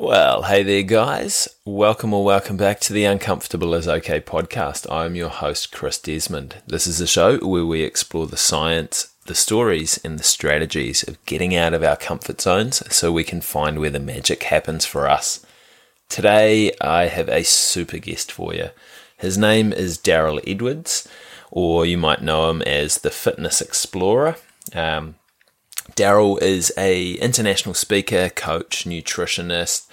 Well, hey there guys, welcome back to the Uncomfortable Is Okay podcast. I'm your host, Chris Desmond. This is a show where we explore the science, the stories and the strategies of getting out of our comfort zones so we can find where the magic happens for us. Today, I have a super guest for you. His name is Daryl Edwards, or you might know him as the Fitness Explorer. Daryl is an international speaker, coach, nutritionist,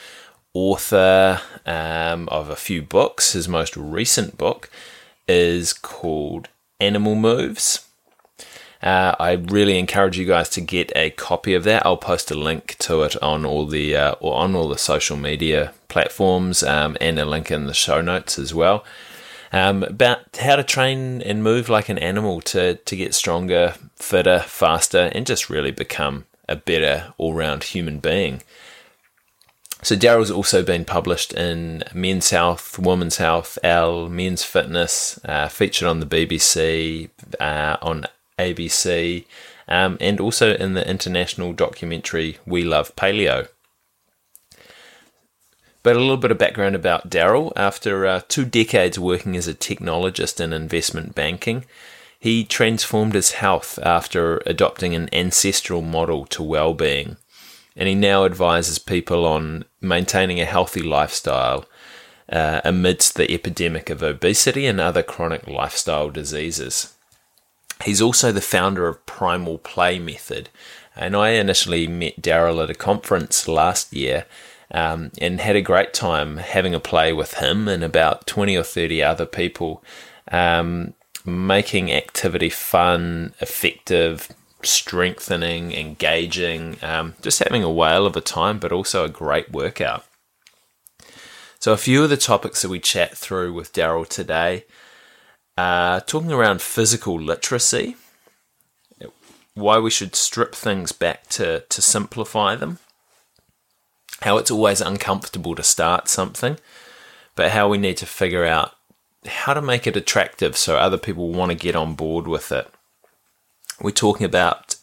author of a few books. His most recent book is called Animal Moves. I really encourage you guys to get a copy of that. I'll post a link to it on all the social media platforms and a link in the show notes as well. About how to train and move like an animal to get stronger, fitter, faster, and just really become a better all-round human being. So Daryl's also been published in Men's Health, Women's Health, Elle, Men's Fitness, featured on the BBC, on ABC, and also in the international documentary We Love Paleo. But a little bit of background about Daryl. After 2 decades working as a technologist in investment banking, he transformed his health after adopting an ancestral model to well-being. And he now advises people on maintaining a healthy lifestyle amidst the epidemic of obesity and other chronic lifestyle diseases. He's also the founder of Primal Play Method. And I initially met Daryl at a conference last year, and had a great time having a play with him and about 20 or 30 other people, making activity fun, effective, strengthening, engaging, just having a whale of a time, but also a great workout. So a few of the topics that we chat through with Daryl today are talking around physical literacy, why we should strip things back to simplify them, how it's always uncomfortable to start something, but how we need to figure out how to make it attractive so other people want to get on board with it. We're talking about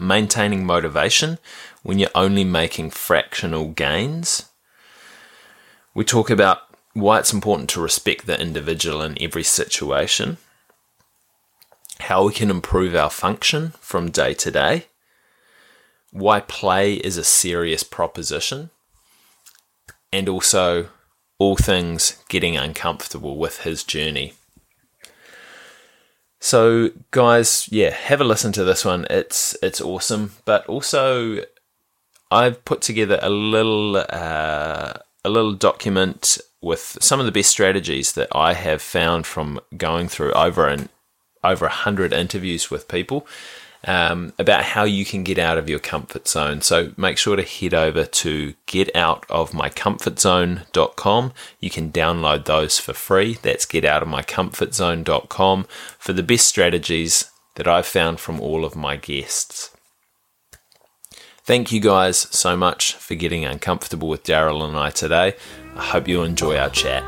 maintaining motivation when you're only making fractional gains. We talk about why it's important to respect the individual in every situation, how we can improve our function from day to day, why play is a serious proposition, and also all things getting uncomfortable with his journey. So guys, yeah, have a listen to this one. It's awesome. But also, I've put together a little document with some of the best strategies that I have found from going through over 100 interviews with people, about how you can get out of your comfort zone. So make sure to head over to getoutofmycomfortzone.com. You can download those for free. That's getoutofmycomfortzone.com for the best strategies that I've found from all of my guests. Thank you guys so much for getting uncomfortable with Daryl and I today. I hope you enjoy our chat.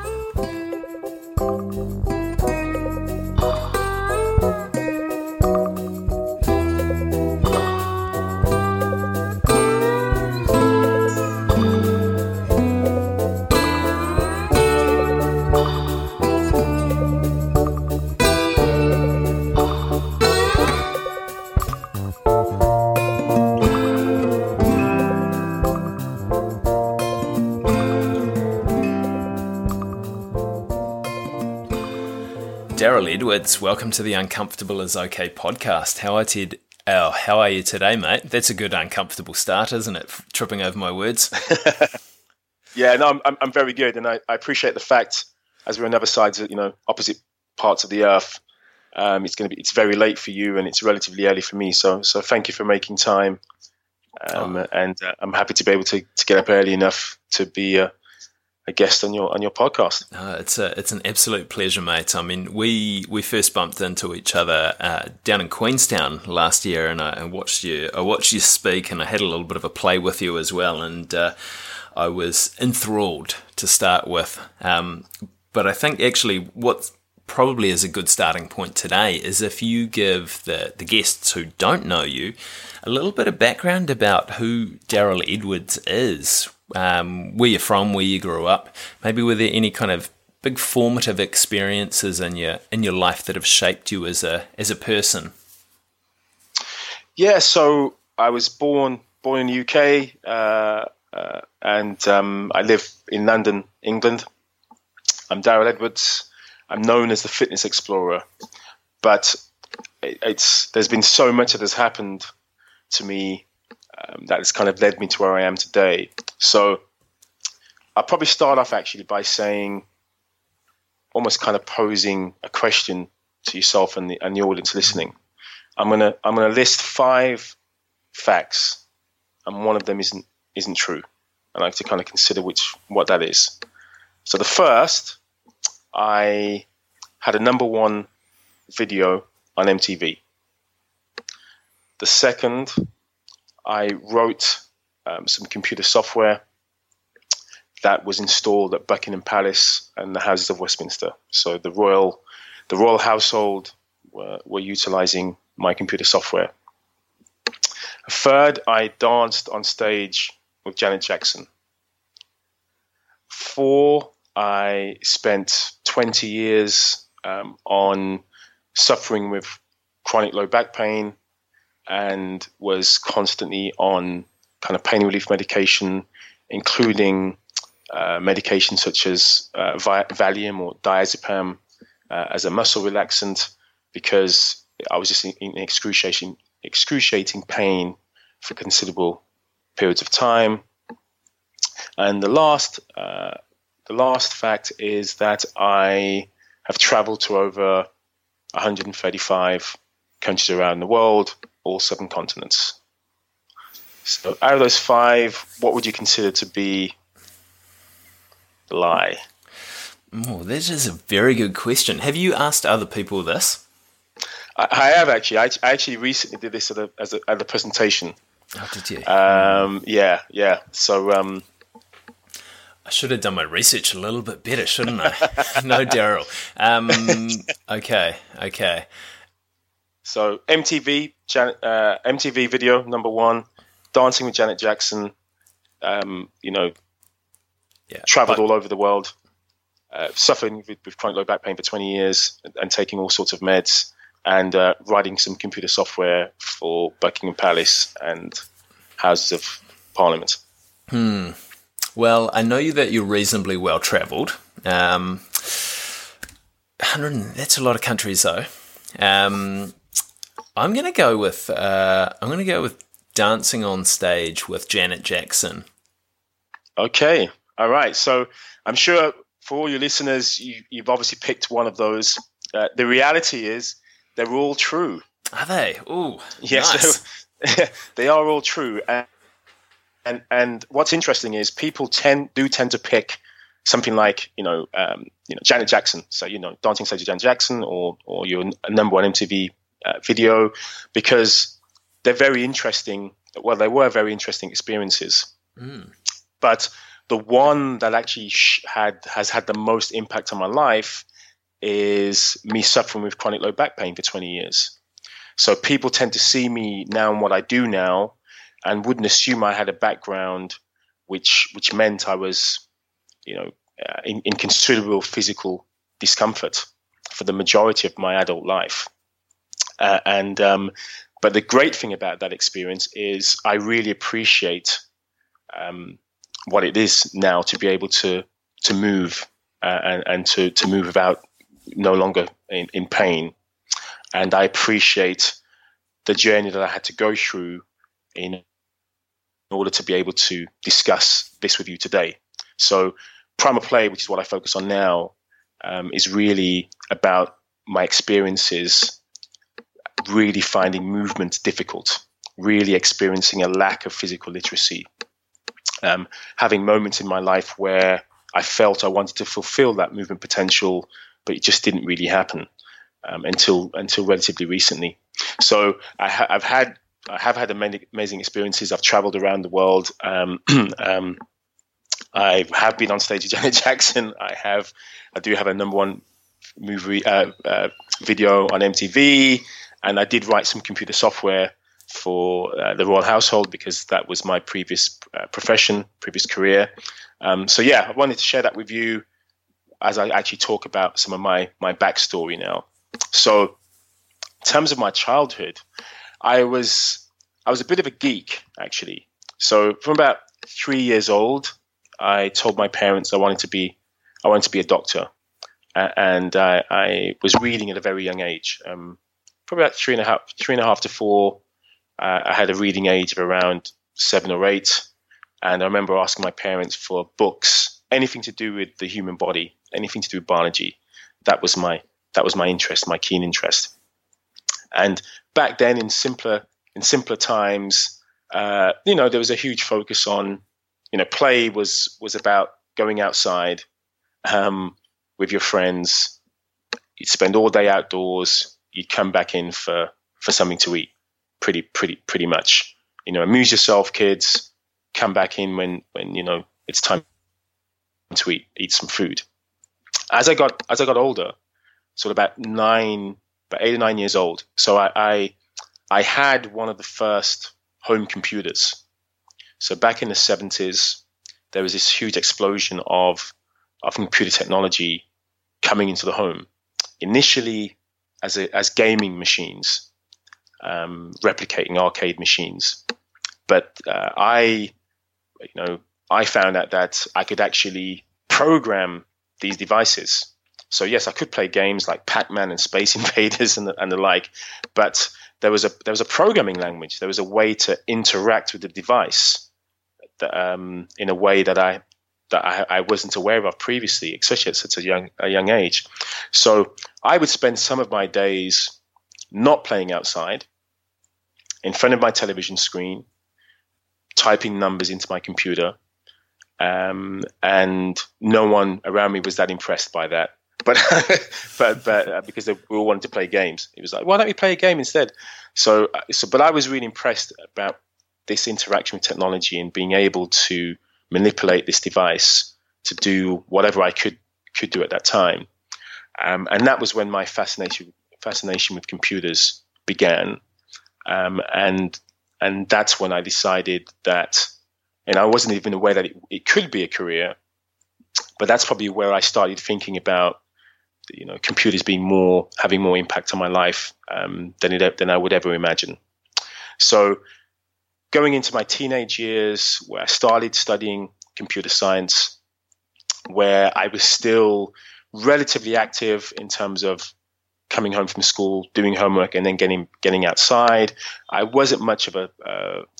Daryl Edwards, welcome to the Uncomfortable Is Okay podcast. How are you today, mate? That's a good uncomfortable start, isn't it? Tripping over my words. Yeah, no, I'm very good, and I appreciate the fact as we're on other sides, opposite parts of the earth. It's very late for you, and it's relatively early for me. So thank you for making time, and I'm happy to be able to get up early enough to be a guest on your podcast. It's an absolute pleasure, mate. I mean, we first bumped into each other down in Queenstown last year, and I watched you speak, and I had a little bit of a play with you as well, and I was enthralled to start with. But I think actually what probably is a good starting point today is if you give the guests who don't know you a little bit of background about who Daryl Edwards is. where you're from, where you grew up. Maybe were there any kind of big formative experiences in your life that have shaped you as a person? Yeah, so I was born in the UK, and I live in London, England. I'm Daryl Edwards. I'm known as the Fitness Explorer, but there's been so much that has happened to me that has kind of led me to where I am today. So I'll probably start off actually by saying, almost kind of posing a question to yourself and the audience listening. I'm gonna list 5 facts, and one of them isn't true. I'd like to kind of consider what that is. So the first, I had a number 1 video on MTV. The second, I wrote some computer software that was installed at Buckingham Palace and the Houses of Westminster. So the royal household were utilizing my computer software. Third, I danced on stage with Janet Jackson. 4, I spent 20 years on suffering with chronic low back pain and was constantly on kind of pain relief medication, including medication such as Valium or diazepam as a muscle relaxant, because I was just in excruciating pain for considerable periods of time. And the last fact is that I have traveled to over 135 countries around the world, all 7 continents. So out of those 5, what would you consider to be the lie? Oh, that is a very good question. Have you asked other people this? I have actually. I actually recently did this at a presentation. Oh, did you? Yeah. So... I should have done my research a little bit better, shouldn't I? No, Daryl. Okay. So MTV, MTV video number 1, dancing with Janet Jackson. Traveled all over the world, suffering with chronic low back pain for 20 years and taking all sorts of meds, and writing some computer software for Buckingham Palace and Houses of Parliament. Well, I know that you're reasonably well travelled. 100, that's a lot of countries, though. I'm going to go with dancing on stage with Janet Jackson. Okay, all right. So I'm sure for all your listeners, you've obviously picked one of those. The reality is they're all true. Are they? Ooh, yes, nice. They are all true. And what's interesting is people tend to pick something like Janet Jackson, so dancing stage with Janet Jackson, or your number 1 MTV video, because they're very interesting. Well, they were very interesting experiences. But the one that actually has had the most impact on my life is me suffering with chronic low back pain for 20 years. So people tend to see me now and what I do now, and wouldn't assume I had a background, which meant I was, in considerable physical discomfort for the majority of my adult life. But the great thing about that experience is I really appreciate what it is now to be able to move and to move about, no longer in pain. And I appreciate the journey that I had to go through in order to be able to discuss this with you today. So Primal Play, which is what I focus on now, is really about my experiences really finding movement difficult, really experiencing a lack of physical literacy, having moments in my life where I felt I wanted to fulfill that movement potential, but it just didn't really happen until relatively recently. So I have had amazing experiences. I've traveled around the world. I have been on stage with Janet Jackson. I do have a number 1 movie video on MTV, and I did write some computer software for the royal household, because that was my previous profession, previous career. So yeah, I wanted to share that with you as I actually talk about some of my backstory now. So in terms of my childhood, I was a bit of a geek, actually. So from about 3 years old, I told my parents I wanted to be a doctor, and I was reading at a very young age. Probably about three and a half to four. I had a reading age of around 7 or 8, and I remember asking my parents for books, anything to do with the human body, anything to do with biology. That was my interest, my keen interest. And back then, in simpler times, there was a huge focus on, play was about going outside with your friends. You'd spend all day outdoors. You'd come back in for something to eat, pretty much. Amuse yourself, kids. Come back in when it's time to eat some food. As I got older, sort of about 8 or 9 years old, so I had one of the first home computers. So back in the 70s, there was this huge explosion of computer technology coming into the home. Initially, as gaming machines, replicating arcade machines, but I found out that I could actually program these devices. So yes, I could play games like Pac-Man and Space Invaders and the like, but there was a programming language. There was a way to interact with the device in a way that I wasn't aware of previously, especially at such a young age. So I would spend some of my days not playing outside, in front of my television screen, typing numbers into my computer, and no one around me was that impressed by that. But because we all wanted to play games, it was like, why don't we play a game instead? But I was really impressed about this interaction with technology and being able to manipulate this device to do whatever I could do at that time, and that was when my fascination with computers began, and that's when I decided that, and I wasn't even aware that it could be a career, but that's probably where I started thinking about computers being having more impact on my life than I would ever imagine. So going into my teenage years, where I started studying computer science, where I was still relatively active in terms of coming home from school, doing homework, and then getting outside. I wasn't much of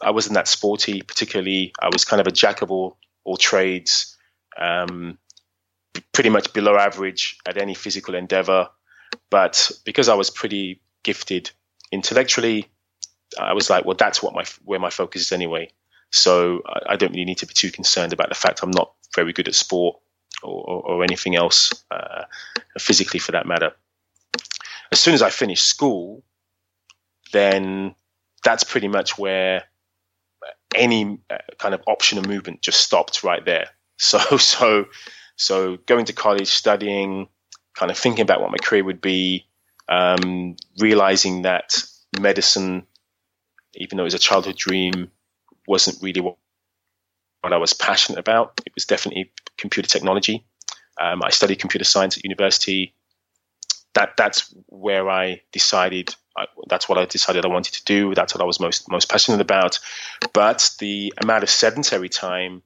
I wasn't that sporty particularly. I was kind of a jack of all trades, pretty much below average at any physical endeavor. But because I was pretty gifted intellectually, I was like, well, that's where my focus is anyway. So I don't really need to be too concerned about the fact I'm not very good at sport or anything else physically, for that matter. As soon as I finished school, then that's pretty much where any kind of option or movement just stopped right there. So going to college, studying, kind of thinking about what my career would be, realizing that medicine, even though it was a childhood dream, wasn't really what I was passionate about. It was definitely computer technology. I studied computer science at university. That's what I decided I wanted to do. That's what I was most passionate about. But the amount of sedentary time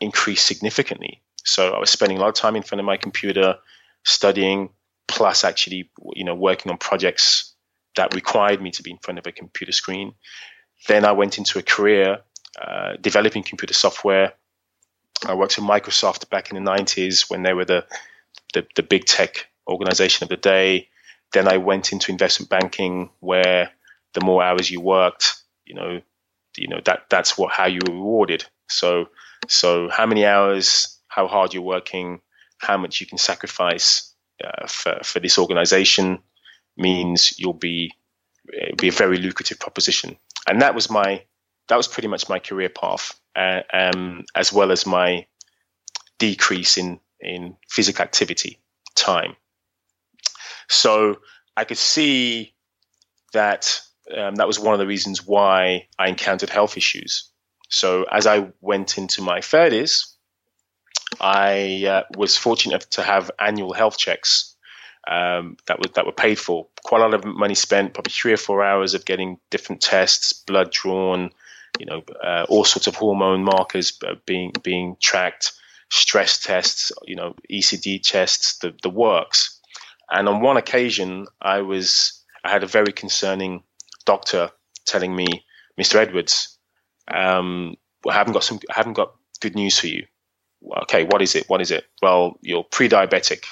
increased significantly. So I was spending a lot of time in front of my computer, studying, plus actually, working on projects that required me to be in front of a computer screen. Then I went into a career developing computer software. I worked with Microsoft back in the 90s when they were the big tech organization of the day. Then I went into investment banking, where the more hours you worked, that's how you were rewarded. So how many hours, how hard you're working, how much you can sacrifice for this organization means it'll be a very lucrative proposition. And that was pretty much my career path, as well as my decrease in physical activity time. So I could see that that was one of the reasons why I encountered health issues. So as I went into my 30s, I was fortunate to have annual health checks that were paid for. Quite a lot of money spent, probably 3 or 4 hours of getting different tests, blood drawn, all sorts of hormone markers being tracked, stress tests, ECG tests, the works. And on one occasion, I had a very concerning doctor telling me, "Mr. Edwards, I haven't got good news for you." Okay, what is it? Well, you're pre-diabetic.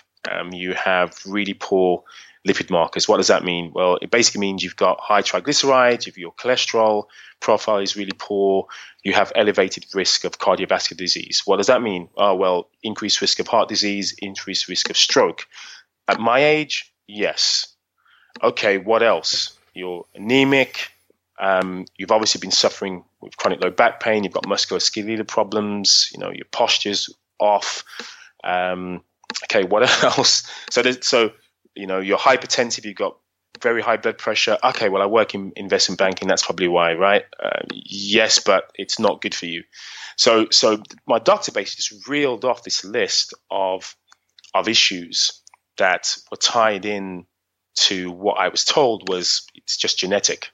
You have really poor lipid markers. What does that mean? Well, it basically means you've got high triglycerides, your cholesterol profile is really poor, you have elevated risk of cardiovascular disease. What does that mean? Oh, well, increased risk of heart disease, increased risk of stroke. At my age, yes. Okay, what else? You're anemic. You've obviously been suffering with chronic low back pain. You've got musculoskeletal problems. Your posture's off. Okay, what else? So you're hypertensive. You've got very high blood pressure. Okay, well, I work in investment banking. That's probably why, right? Yes, but it's not good for you. So my doctor basically just reeled off this list of issues that were tied in to what I was told was it's just genetic.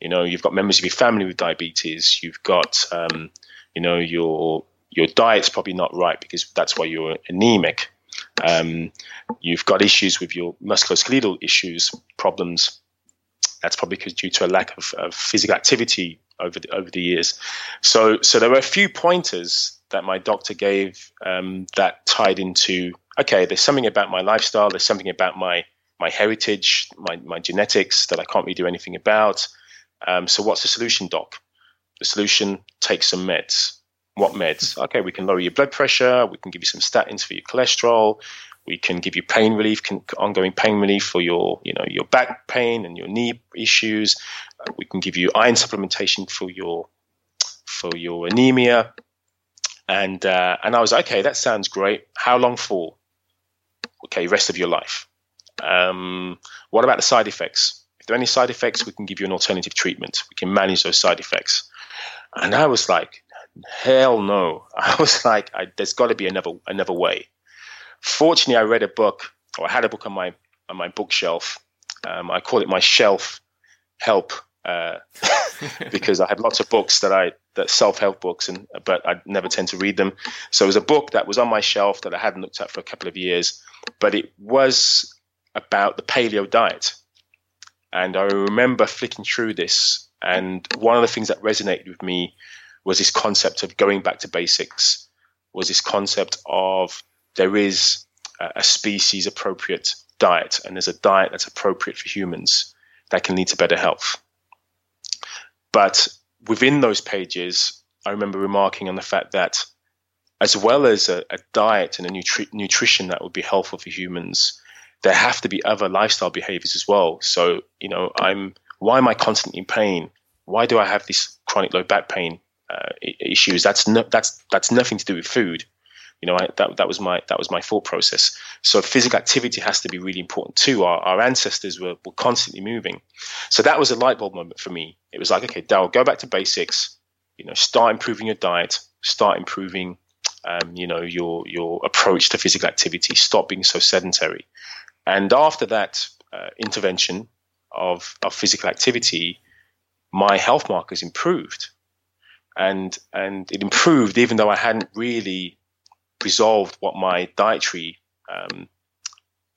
You've got members of your family with diabetes. You've got, your diet's probably not right because that's why you're anemic. You've got issues with your musculoskeletal problems. That's probably because due to a lack of physical activity over the years. So there were a few pointers that my doctor gave that tied into, okay, there's something about my lifestyle. There's something about my heritage, my genetics that I can't really do anything about. So what's the solution, doc? The solution, take some meds. What meds? Okay, we can lower your blood pressure. We can give you some statins for your cholesterol. We can give you pain relief, ongoing pain relief for your back pain and your knee issues. We can give you iron supplementation for your anemia. And I was like, okay, that sounds great. How long for? Okay, rest of your life. What about the side effects? If there are any side effects, we can give you an alternative treatment. We can manage those side effects. And I was like, hell no. I was like, there's got to be another way. Fortunately, I read a book, or I had a book on my bookshelf. I call it my shelf help because I had lots of books that self-help books, but I never tend to read them. So it was a book that was on my shelf that I hadn't looked at for a couple of years, but it was about the paleo diet. And I remember flicking through this, and one of the things that resonated with me was this concept of going back to basics, was this concept of there is a species-appropriate diet, and there's a diet that's appropriate for humans that can lead to better health. But within those pages, I remember remarking on the fact that as well as a diet and a nutrition that would be helpful for humans, there have to be other lifestyle behaviors as well. So, why am I constantly in pain? Why do I have this chronic low back pain issues? That's nothing to do with food. That was my thought process. So physical activity has to be really important too. Our ancestors were constantly moving. So that was a light bulb moment for me. It was like, okay, Daryl, go back to basics, start improving your diet, start improving, your approach to physical activity, stop being so sedentary. And after that intervention of physical activity, my health markers improved, and it improved even though I hadn't really resolved what my dietary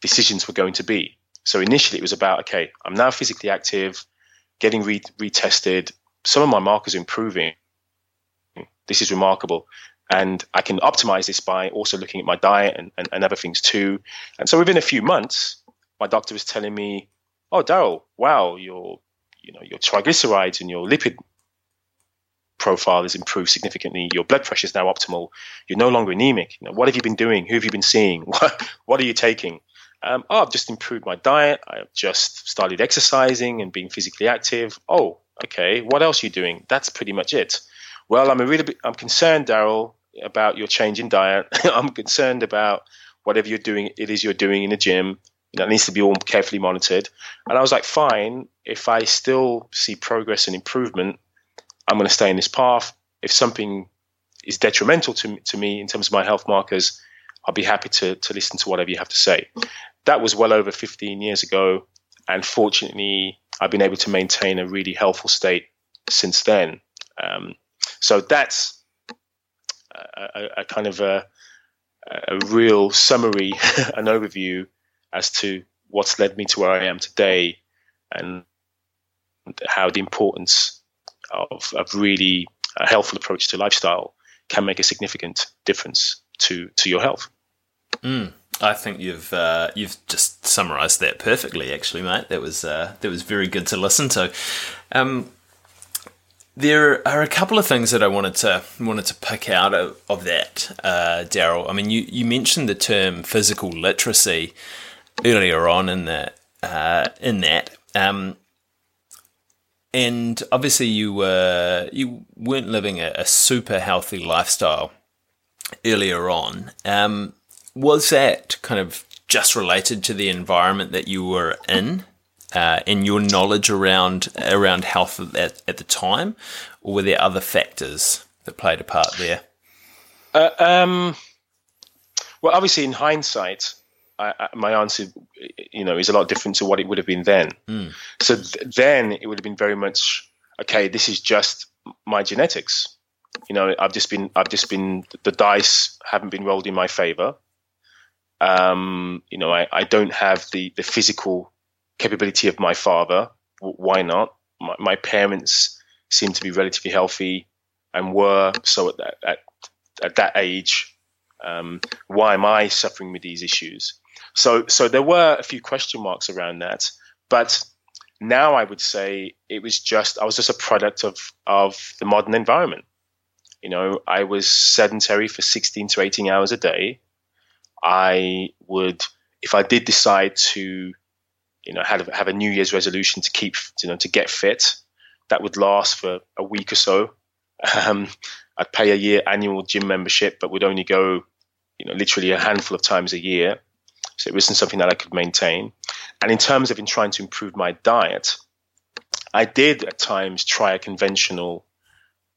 decisions were going to be. So initially it was about, okay, I'm now physically active, getting retested. Some of my markers are improving. This is remarkable. And I can optimize this by also looking at my diet and other things too. And so within a few months, my doctor was telling me, "Oh, Daryl, wow, your triglycerides and your lipid profile has improved significantly. Your blood pressure is now optimal. You're no longer anemic. What have you been doing? Who have you been seeing? What are you taking?" I've just improved my diet. I've just started exercising and being physically active. Oh, okay. What else are you doing? That's pretty much it. Well, I'm concerned, Daryl, about your change in diet. I'm concerned about whatever you're doing. It is you're doing in the gym. That needs to be all carefully monitored. And I was like, fine, if I still see progress and improvement, I'm going to stay in this path. If something is detrimental to me in terms of my health markers, I'll be happy to listen to whatever you have to say. That was well over 15 years ago. And fortunately, I've been able to maintain a really healthful state since then. So that's a kind of a real summary, an overview as to what's led me to where I am today and how the importance of really a healthful approach to lifestyle can make a significant difference to your health. Mm. I think you've just summarised that perfectly, actually, mate. That was very good to listen to. There are a couple of things that I wanted to pick out of that, Daryl. I mean, you mentioned the term physical literacy earlier on in that, and obviously you weren't living a super healthy lifestyle earlier on. Was that kind of just related to the environment that you were in, and your knowledge around health at the time, or were there other factors that played a part there? Well, obviously, in hindsight, my answer, is a lot different to what it would have been then. Mm. So then it would have been very much, okay, this is just my genetics. I've just been the dice haven't been rolled in my favor. I don't have the physical capability of my father. Why not? My parents seem to be relatively healthy and were so at that age. Why am I suffering with these issues? So there were a few question marks around that. But now I would say I was just a product of the modern environment. I was sedentary for 16 to 18 hours a day. I would, if I did decide to, have a New Year's resolution to keep, to get fit, that would last for a week or so. I'd pay a year annual gym membership, but would only go, literally a handful of times a year. So it wasn't something that I could maintain. And in terms of trying to improve my diet, I did at times try a conventional,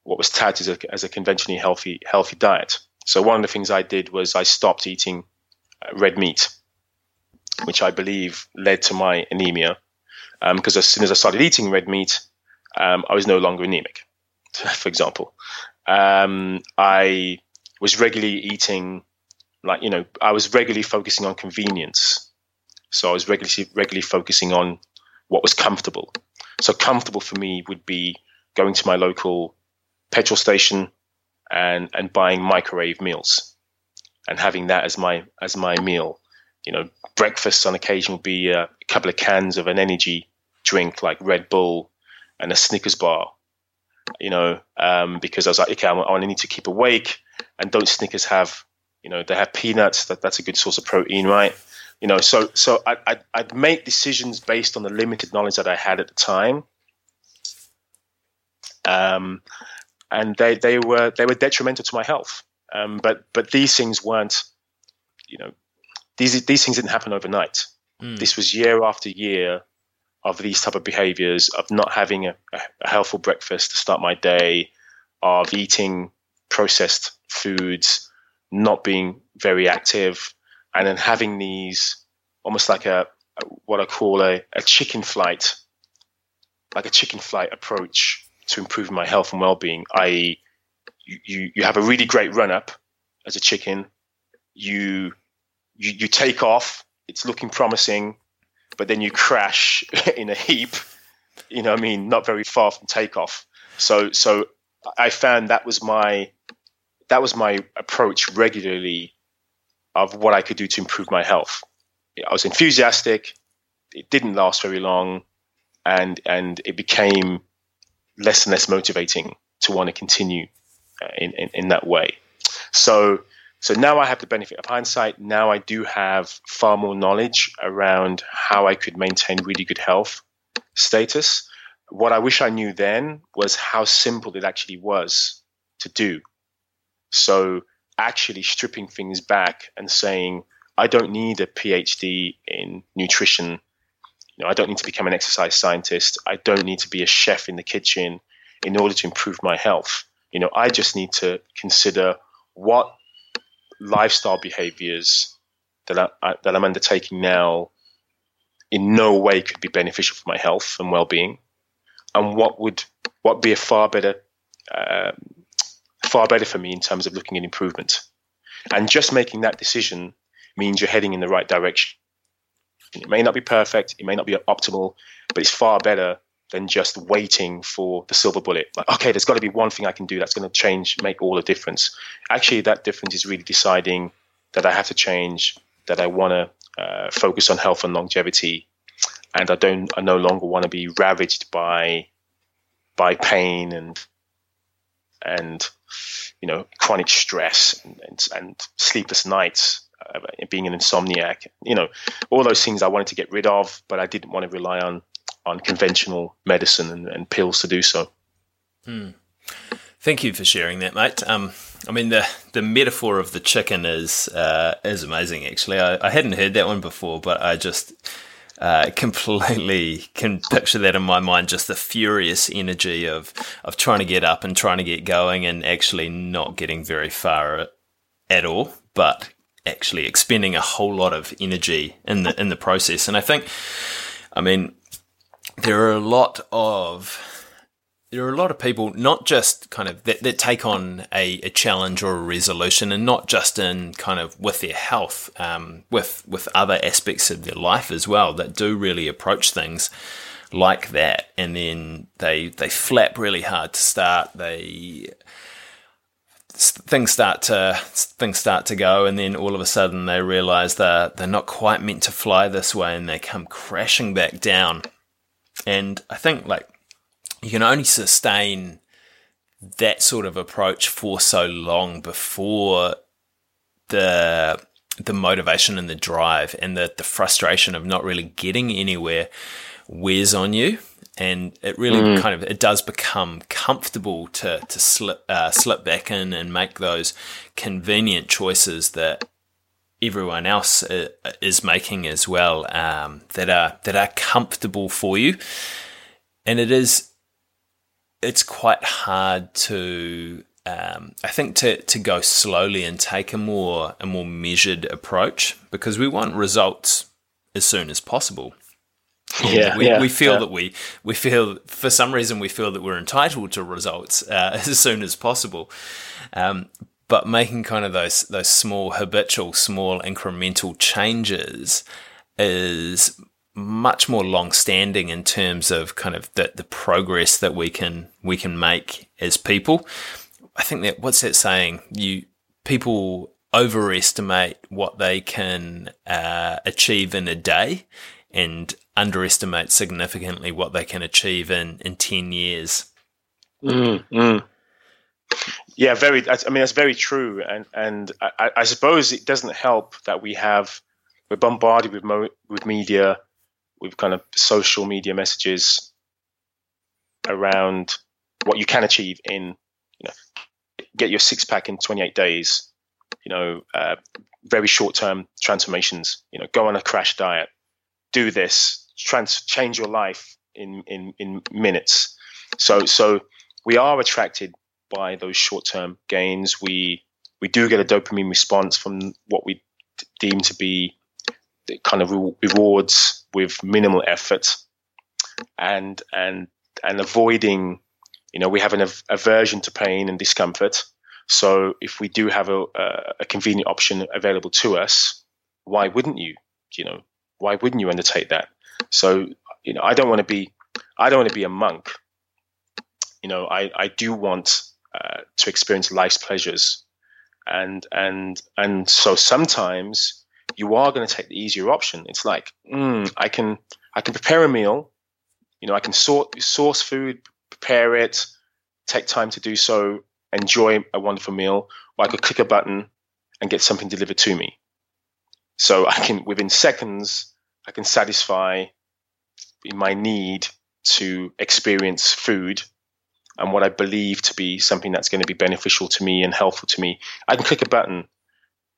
what was touted as a conventionally healthy diet. So one of the things I did was I stopped eating red meat, which I believe led to my anemia, because as soon as I started eating red meat, I was no longer anemic, for example. I was regularly eating, I was regularly focusing on convenience. So I was regularly focusing on what was comfortable. So comfortable for me would be going to my local petrol station and buying microwave meals and having that as my meal. Breakfast on occasion would be a couple of cans of an energy drink like Red Bull and a Snickers bar, because I was like, okay, I only need to keep awake, and don't Snickers have, they have peanuts, that's a good source of protein, right? So I'd make decisions based on the limited knowledge that I had at the time. And they were detrimental to my health. But these things weren't, these things didn't happen overnight. Mm. This was year after year of these type of behaviors, of not having a healthful breakfast to start my day, of eating processed foods, not being very active, and then having these almost like what I call a chicken flight approach to improve my health and well-being, i.e. you have a really great run-up as a chicken, you take off, it's looking promising, but then you crash in a heap, not very far from takeoff. So I found that was my approach regularly of what I could do to improve my health. I was enthusiastic, it didn't last very long, and it became less and less motivating to want to continue in that way. So now I have the benefit of hindsight. Now I do have far more knowledge around how I could maintain really good health status. What I wish I knew then was how simple it actually was to do. So actually stripping things back and saying, I don't need a PhD in nutrition. You know, I don't need to become an exercise scientist. I don't need to be a chef in the kitchen in order to improve my health. You know, I just need to consider what lifestyle behaviors that I'm undertaking now in no way could be beneficial for my health and well-being, and what would be a far better for me in terms of looking at improvement. And just making that decision means you're heading in the right direction. It may not be perfect, it may not be optimal, but it's far better than just waiting for the silver bullet. Like, okay, there's got to be one thing I can do that's going to change, make all the difference. Actually, that difference is really deciding that I have to change, that I want to focus on health and longevity, and I no longer want to be ravaged by pain and you know, chronic stress and sleepless nights, being an insomniac. You know, all those things I wanted to get rid of, but I didn't want to rely on conventional medicine and pills to do so. Hmm. Thank you for sharing that, mate. I mean, the metaphor of the chicken is amazing, actually. I hadn't heard that one before, but I just completely can picture that in my mind, just the furious energy of trying to get up and trying to get going and actually not getting very far at all, but actually expending a whole lot of energy in the process. And I think, I mean, there are a lot of people, not just kind of that take on a challenge or a resolution, and not just in kind of with their health, with other aspects of their life as well, that do really approach things like that, and then they flap really hard to start. Things start to go, and then all of a sudden they realise that they're not quite meant to fly this way, and they come crashing back down. And I think, like, you can only sustain that sort of approach for so long before the motivation and the drive and the frustration of not really getting anywhere wears on you, and it really it does become comfortable to slip back in and make those convenient choices that everyone else is making as well, that are comfortable for you. And it's quite hard to, I think, to go slowly and take a more measured approach, because we want results as soon as possible. Yeah, we feel for some reason that we're entitled to results as soon as possible. But making kind of those small incremental changes is much more long-standing in terms of kind of the progress that we can make as people. I think that, what's that saying? People overestimate what they can achieve in a day and underestimate significantly what they can achieve in 10 years. Yeah, that's very true. And I suppose it doesn't help that we're bombarded with media, with kind of social media messages around what you can achieve in, you know, get your six-pack in 28 days, you know, very short-term transformations, you know, go on a crash diet, do this, change your life in minutes. So we are attracted by those short-term gains. We do get a dopamine response from what we deem to be the kind of rewards with minimal effort, and avoiding, you know, we have an aversion to pain and discomfort. So if we do have a convenient option available to us, why wouldn't you undertake that? So, you know, I don't want to be a monk. You know, I do want to experience life's pleasures, and so sometimes you are going to take the easier option. It's like, I can prepare a meal, you know, I can source food, prepare it, take time to do so, enjoy a wonderful meal, or I could click a button and get something delivered to me. So I can, within seconds, I can satisfy my need to experience food and what I believe to be something that's going to be beneficial to me and helpful to me. I can click a button,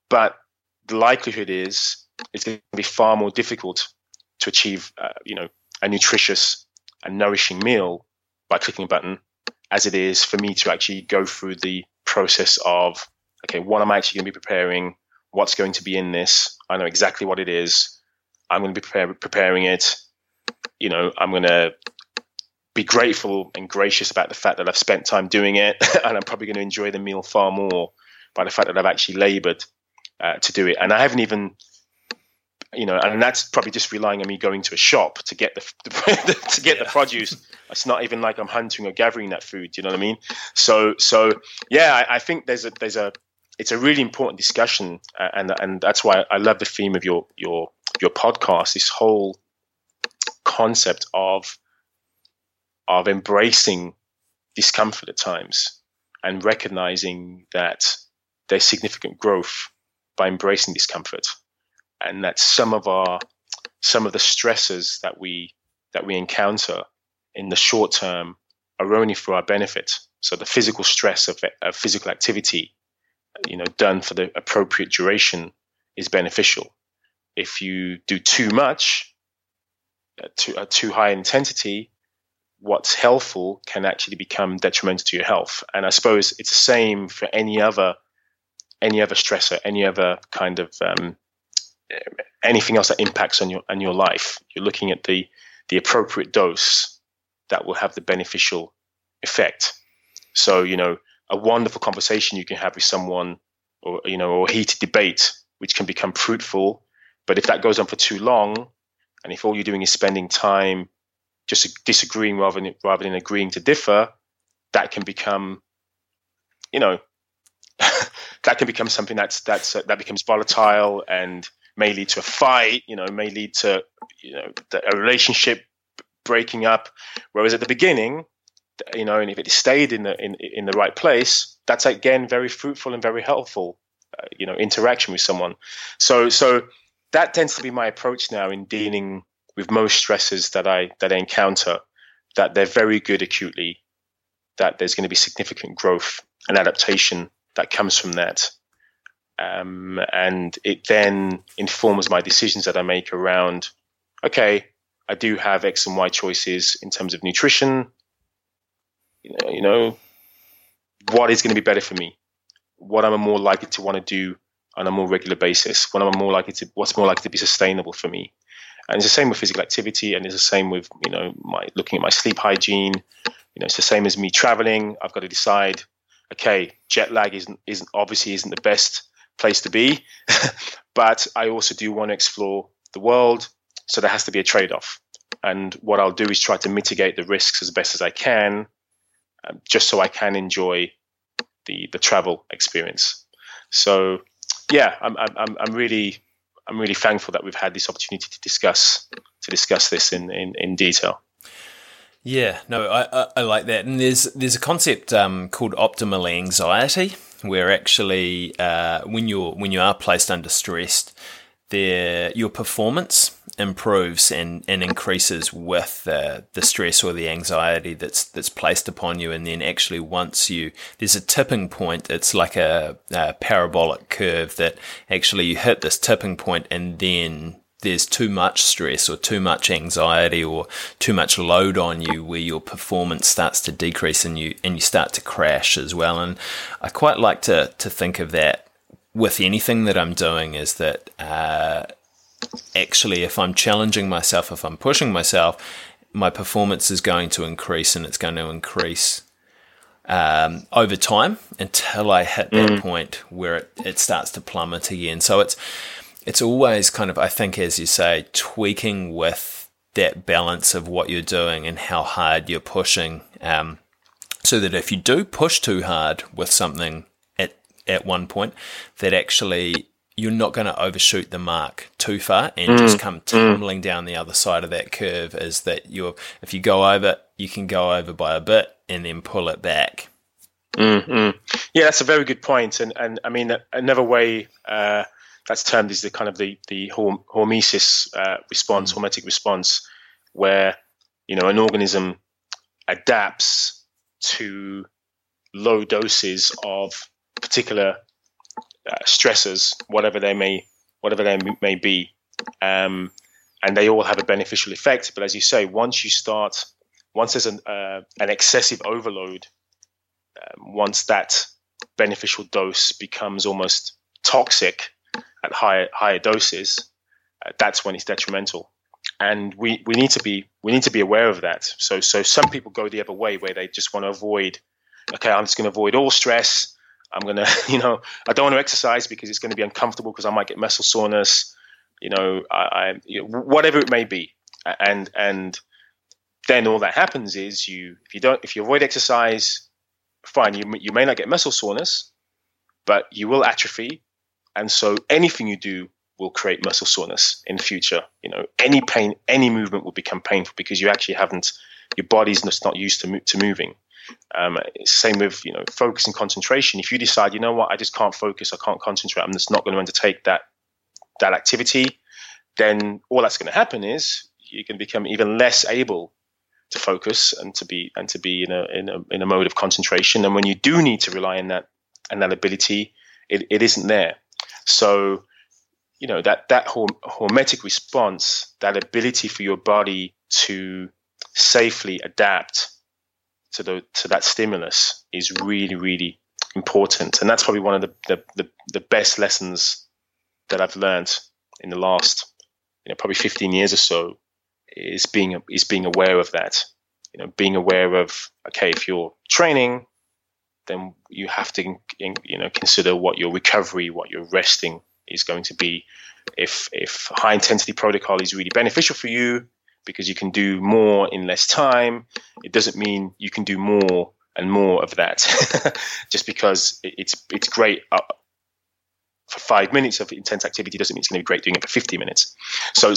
but the likelihood is it's going to be far more difficult to achieve, a nutritious and nourishing meal by clicking a button as it is for me to actually go through the process of, okay, what am I actually going to be preparing? What's going to be in this? I know exactly what it is. I'm going to be preparing it. You know, I'm going to be grateful and gracious about the fact that I've spent time doing it, and I'm probably going to enjoy the meal far more by the fact that I've actually labored to do it. And I haven't even, and that's probably just relying on me going to a shop to get the produce. It's not even like I'm hunting or gathering that food. You know what I mean? I think it's a really important discussion, and that's why I love the theme of your podcast. This whole concept of embracing discomfort at times and recognizing that there's significant growth by embracing discomfort, and that some of the stresses that we encounter in the short term are only for our benefit. So the physical stress of physical activity, done for the appropriate duration, is beneficial. If you do too much, at too high intensity, what's helpful can actually become detrimental to your health. And I suppose it's the same for any other stressor, any other kind of anything else that impacts on your life. You're looking at the appropriate dose that will have the beneficial effect. So, a wonderful conversation you can have with someone, or or heated debate, which can become fruitful. But if that goes on for too long, and if all you're doing is spending time just disagreeing rather than agreeing to differ, that can become, that can become something that becomes volatile and may lead to a fight. May lead to a relationship breaking up. Whereas at the beginning, and if it stayed in the right place, that's again very fruitful and very helpful, interaction with someone. So that tends to be my approach now in dealing with most stresses that I encounter, that they're very good acutely, that there's going to be significant growth and adaptation that comes from that. And it then informs my decisions that I make around, okay, I do have X and Y choices in terms of nutrition. What is going to be better for me? What am I more likely to want to do on a more regular basis? What's more likely to be sustainable for me? And it's the same with physical activity, and it's the same with, my looking at my sleep hygiene. It's the same as me traveling. I've got to decide, okay, jet lag isn't the best place to be, but I also do want to explore the world. So there has to be a trade-off. And what I'll do is try to mitigate the risks as best as I can, just so I can enjoy the travel experience. So yeah, I'm really thankful that we've had this opportunity to discuss this in detail. Yeah, no, I like that. And there's a concept called optimal anxiety, where actually when you are placed under stress, your performance improves and increases with the stress or the anxiety that's placed upon you. And then actually there's a tipping point. It's like a parabolic curve that actually you hit this tipping point, and then there's too much stress or too much anxiety or too much load on you, where your performance starts to decrease and you start to crash as well. And I quite like to think of that with anything that I'm doing, is that actually, if I'm challenging myself, if I'm pushing myself, my performance is going to increase, and it's going to increase over time until I hit that point where it starts to plummet again. So it's always kind of, I think, as you say, tweaking with that balance of what you're doing and how hard you're pushing, so that if you do push too hard with something at one point, that actually you're not going to overshoot the mark too far and just come tumbling down the other side of that curve. Is that if you go over, you can go over by a bit and then pull it back. Mm-hmm. Yeah, that's a very good point. And I mean, another way that's termed is the kind of the hormesis response, hormetic response, where, an organism adapts to low doses of particular stressors, whatever they may whatever they may be. And they all have a beneficial effect. But as you say, once there's an excessive overload, once that beneficial dose becomes almost toxic at higher doses, that's when it's detrimental. And we need to be aware of that. So some people go the other way where they just want to avoid. Okay, I'm just going to avoid all stress. I'm going to, I don't want to exercise because it's going to be uncomfortable because I might get muscle soreness. Whatever it may be. And then all that happens is if you avoid exercise, fine. You may not get muscle soreness, but you will atrophy, and so anything you do will create muscle soreness in the future. Any pain, any movement will become painful because you actually haven't. Your body's just not used to moving. It's the same with focus and concentration. If you decide, I just can't focus, I can't concentrate, I'm just not going to undertake that activity, then all that's going to happen is you can become even less able to focus and to be in a mode of concentration. And when you do need to rely on that and that ability, it isn't there. So that hormetic response, that ability for your body to safely adapt to that stimulus, is really, really important. And that's probably one of the best lessons that I've learned in the last, probably 15 years or so, is being aware of that. Being aware of, okay, if you're training, then you have to, consider what your recovery, what your resting is going to be. If high intensity protocol is really beneficial for you because you can do more in less time, it doesn't mean you can do more and more of that just because it's great for 5 minutes of intense activity doesn't mean it's going to be great doing it for 50 minutes. So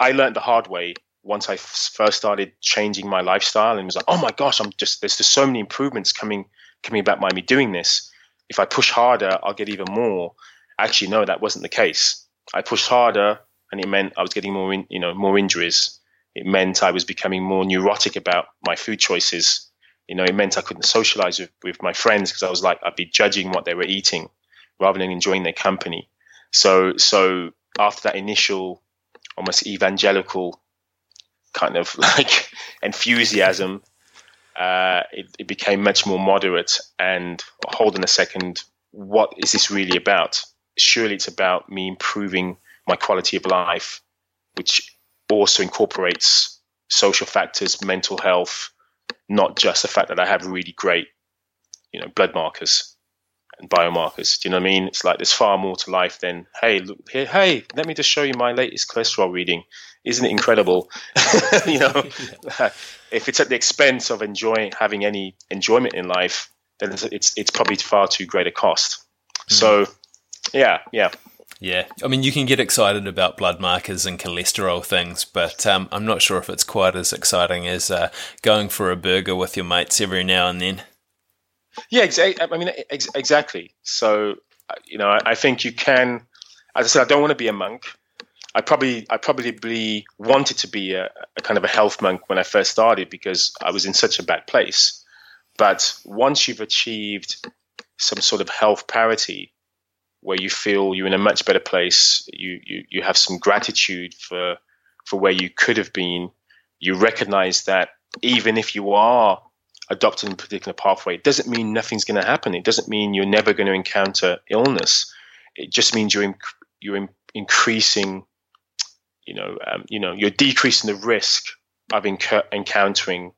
I learned the hard way once I first started changing my lifestyle and was like, oh my gosh, there's just so many improvements coming about by me doing this. If I push harder, I'll get even more. Actually, no, that wasn't the case. I pushed harder and it meant I was getting more injuries. It meant I was becoming more neurotic about my food choices. It meant I couldn't socialize with my friends because I was like, I'd be judging what they were eating rather than enjoying their company. So after that initial almost evangelical kind of like enthusiasm, it became much more moderate. And hold on a second, what is this really about? Surely it's about me improving my quality of life, which also incorporates social factors, mental health, not just the fact that I have really great, blood markers and biomarkers. Do you know what I mean? It's like there's far more to life than, hey, look here, hey, let me just show you my latest cholesterol reading. Isn't it incredible? If it's at the expense of having any enjoyment in life, then it's probably far too great a cost. So, yeah. I mean, you can get excited about blood markers and cholesterol things, but I'm not sure if it's quite as exciting as going for a burger with your mates every now and then. Yeah, exactly. So, I think you can. As I said, I don't want to be a monk. I probably wanted to be a kind of a health monk when I first started because I was in such a bad place. But once you've achieved some sort of health parity, where you feel you're in a much better place, you have some gratitude for where you could have been. You recognize that even if you are adopting a particular pathway, it doesn't mean nothing's going to happen. It doesn't mean you're never going to encounter illness. It just means you're increasing, you're decreasing the risk of encountering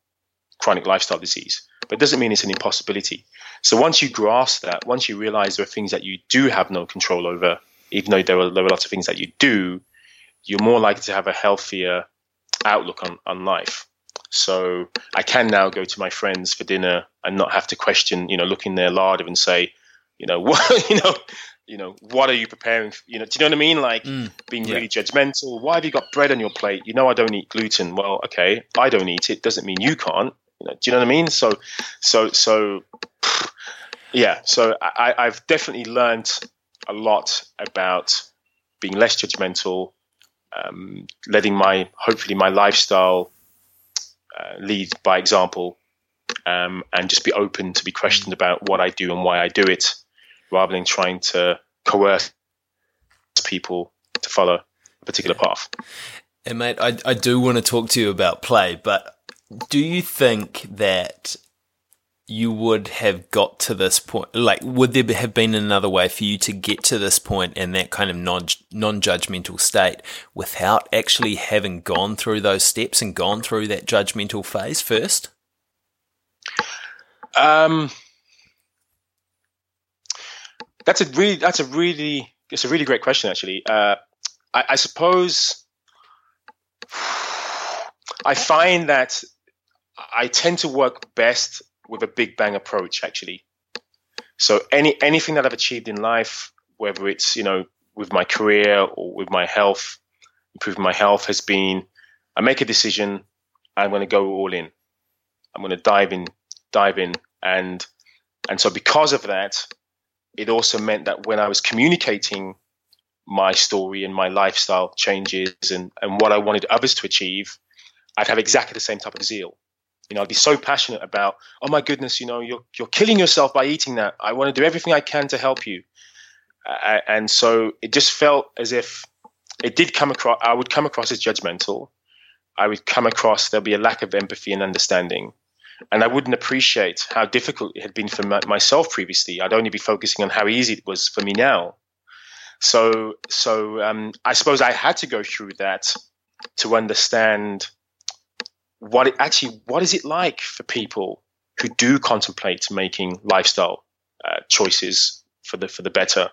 chronic lifestyle disease. But it doesn't mean it's an impossibility. So once you grasp that, once you realize there are things that you do have no control over, even though there are lots of things that you do, you're more likely to have a healthier outlook on life. So I can now go to my friends for dinner and not have to question, look in their larder and say, what are you preparing for? Do you know what I mean? Like being really judgmental. Why have you got bread on your plate? I don't eat gluten. Well, okay, I don't eat it. Doesn't mean you can't. Do you know what I mean? So, yeah. So I've definitely learned a lot about being less judgmental, letting hopefully my lifestyle lead by example, and just be open to be questioned about what I do and why I do it, rather than trying to coerce people to follow a particular path. And mate, I do want to talk to you about play, but do you think that you would have got to this point? Like, would there have been another way for you to get to this point and that kind of non-judgmental state without actually having gone through those steps and gone through that judgmental phase first? It's a really great question, actually. I suppose I find that I tend to work best with a big bang approach, actually. So anything that I've achieved in life, whether it's, with my career or with my health, improving my health, has been, I make a decision, I'm going to go all in. I'm going to dive in. And so because of that, it also meant that when I was communicating my story and my lifestyle changes and what I wanted others to achieve, I'd have exactly the same type of zeal. I'd be so passionate about, oh my goodness, you're killing yourself by eating that. I want to do everything I can to help you. And so it just felt as if it did I would come across as judgmental. I would come across, there'll be a lack of empathy and understanding. And I wouldn't appreciate how difficult it had been for myself previously. I'd only be focusing on how easy it was for me now. So I suppose I had to go through that to understand what is it like for people who do contemplate making lifestyle choices for the better,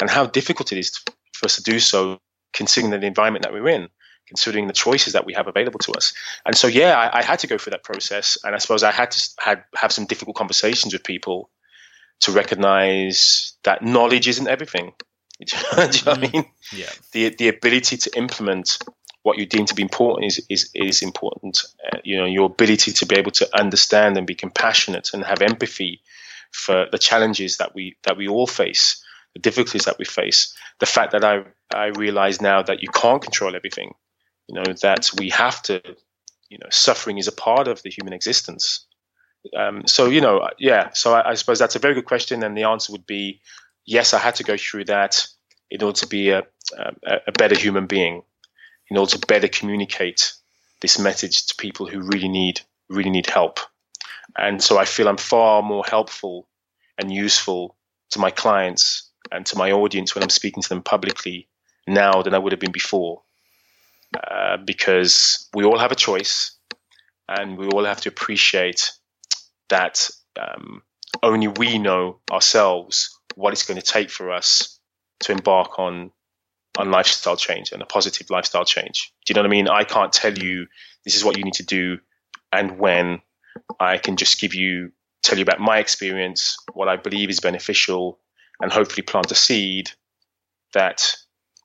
and how difficult it is for us to do so, considering the environment that we're in, considering the choices that we have available to us. And so, I had to go through that process, and I suppose I had to have some difficult conversations with people to recognize that knowledge isn't everything. Do you know what I mean? Yeah. The ability to implement what you deem to be important is important. Your ability to be able to understand and be compassionate and have empathy for the challenges that we all face, the difficulties that we face. The fact that I realize now that you can't control everything, that we have to, suffering is a part of the human existence. So I suppose that's a very good question. And the answer would be, yes, I had to go through that in order to be a better human being, in order to better communicate this message to people who really need help. And so I feel I'm far more helpful and useful to my clients and to my audience when I'm speaking to them publicly now than I would have been before, because we all have a choice, and we all have to appreciate that only we know ourselves what it's going to take for us to embark on lifestyle change and a positive lifestyle change. Do you know what I mean? I can't tell you this is what you need to do and when. I can just tell you about my experience, what I believe is beneficial, and hopefully plant a seed that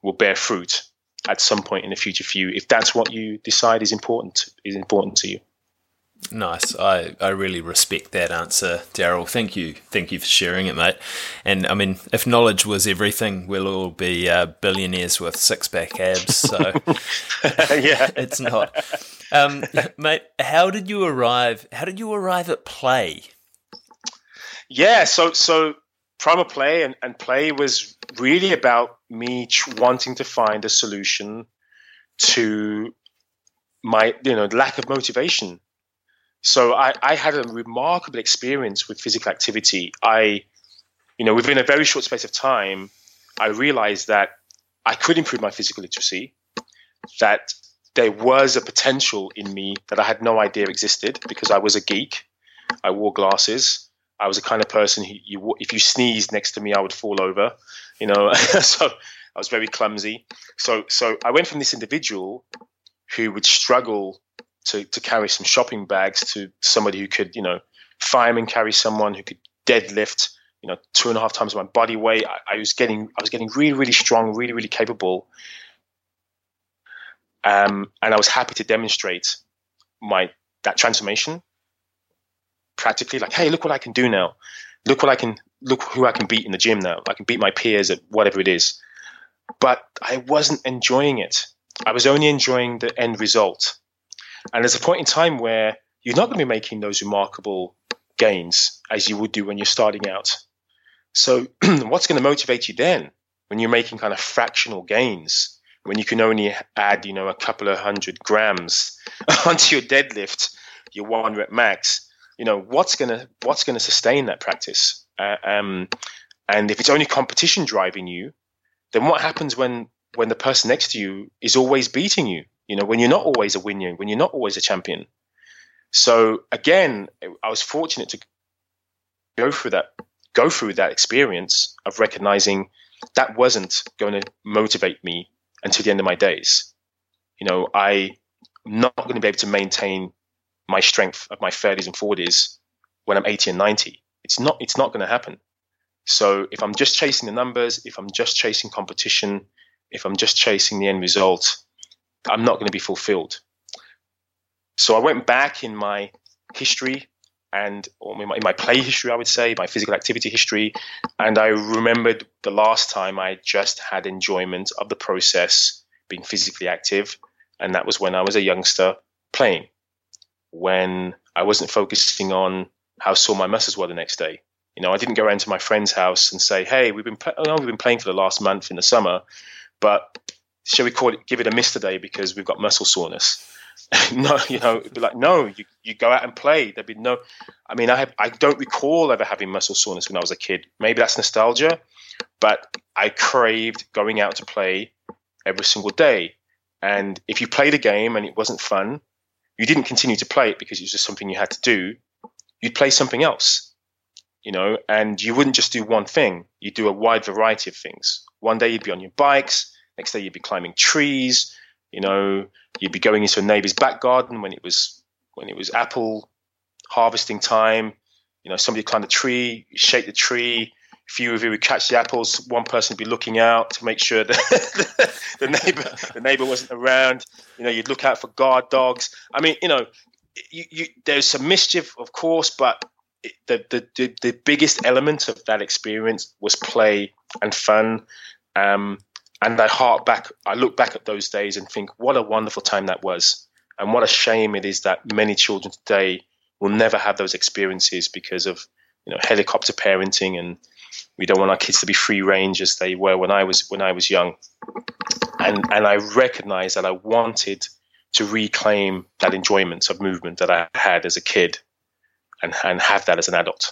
will bear fruit at some point in the future for you, if that's what you decide is important to you. Nice. I really respect that answer, Daryl. Thank you. Thank you for sharing it, mate. And I mean, if knowledge was everything, we'll all be billionaires with six-pack abs. So yeah, it's not. Mate, how did you arrive at play? Yeah, so Primal Play and play was really about me wanting to find a solution to my lack of motivation. So I had a remarkable experience with physical activity. I within a very short space of time, I realized that I could improve my physical literacy, that there was a potential in me that I had no idea existed, because I was a geek. I wore glasses. I was the kind of person who, if you sneezed next to me, I would fall over, so I was very clumsy. So I went from this individual who would struggle to carry some shopping bags to somebody who could, fireman carry someone who could deadlift, 2.5 times my body weight. I was getting really, really strong, really, really capable. And I was happy to demonstrate that transformation practically, like, hey, look what I can do now. Look who I can beat in the gym now. I can beat my peers at whatever it is. But I wasn't enjoying it. I was only enjoying the end result. And there's a point in time where you're not going to be making those remarkable gains as you would do when you're starting out. So what's going to motivate you then? when you're making kind of fractional gains, when you can only add, you know, a couple of 100 grams onto your deadlift, your 1 rep max, you know, what's gonna sustain that practice? And if it's only competition driving you, then what happens when the person next to you is always beating you? You know, when you're not always a winner, when you're not always a champion. So again, I was fortunate to go through that experience of recognizing that wasn't going to motivate me until the end of my days. You know, I'm not going to be able to maintain my strength of my 30s and 40s when I'm 80 and 90. It's not going to happen. So if I'm just chasing the numbers, if I'm just chasing competition, if I'm just chasing the end result, I'm not going to be fulfilled. So I went back in my history and in my play history, I would say, my physical activity history. And I remembered the last time I just had enjoyment of the process, being physically active. And that was when I was a youngster playing, when I wasn't focusing on how sore my muscles were the next day. You know, I didn't go around to my friend's house and say, hey, we've been playing for the last month in the summer, but shall we give it a miss today because we've got muscle soreness? No, you know, it'd be like, no, you go out and play. There'd be no, I mean, I don't recall ever having muscle soreness when I was a kid. Maybe that's nostalgia, but I craved going out to play every single day. And if you played a game and it wasn't fun, you didn't continue to play it because it was just something you had to do. You'd play something else, you know, and you wouldn't just do one thing. You'd do a wide variety of things. One day you'd be on your bikes. Next day you'd be climbing trees. You know, you'd be going into a neighbor's back garden when it was apple harvesting time. You know, somebody climbed a tree, you shake the tree. A few of you would catch the apples. One person would be looking out to make sure that the neighbor wasn't around. You know, you'd look out for guard dogs. I mean, you know, there's some mischief, of course, but the biggest element of that experience was play and fun. And I look back at those days and think, what a wonderful time that was. And what a shame it is that many children today will never have those experiences because of, you know, helicopter parenting, and we don't want our kids to be free range as they were when I was young. And I recognized that I wanted to reclaim that enjoyment of movement that I had as a kid and have that as an adult.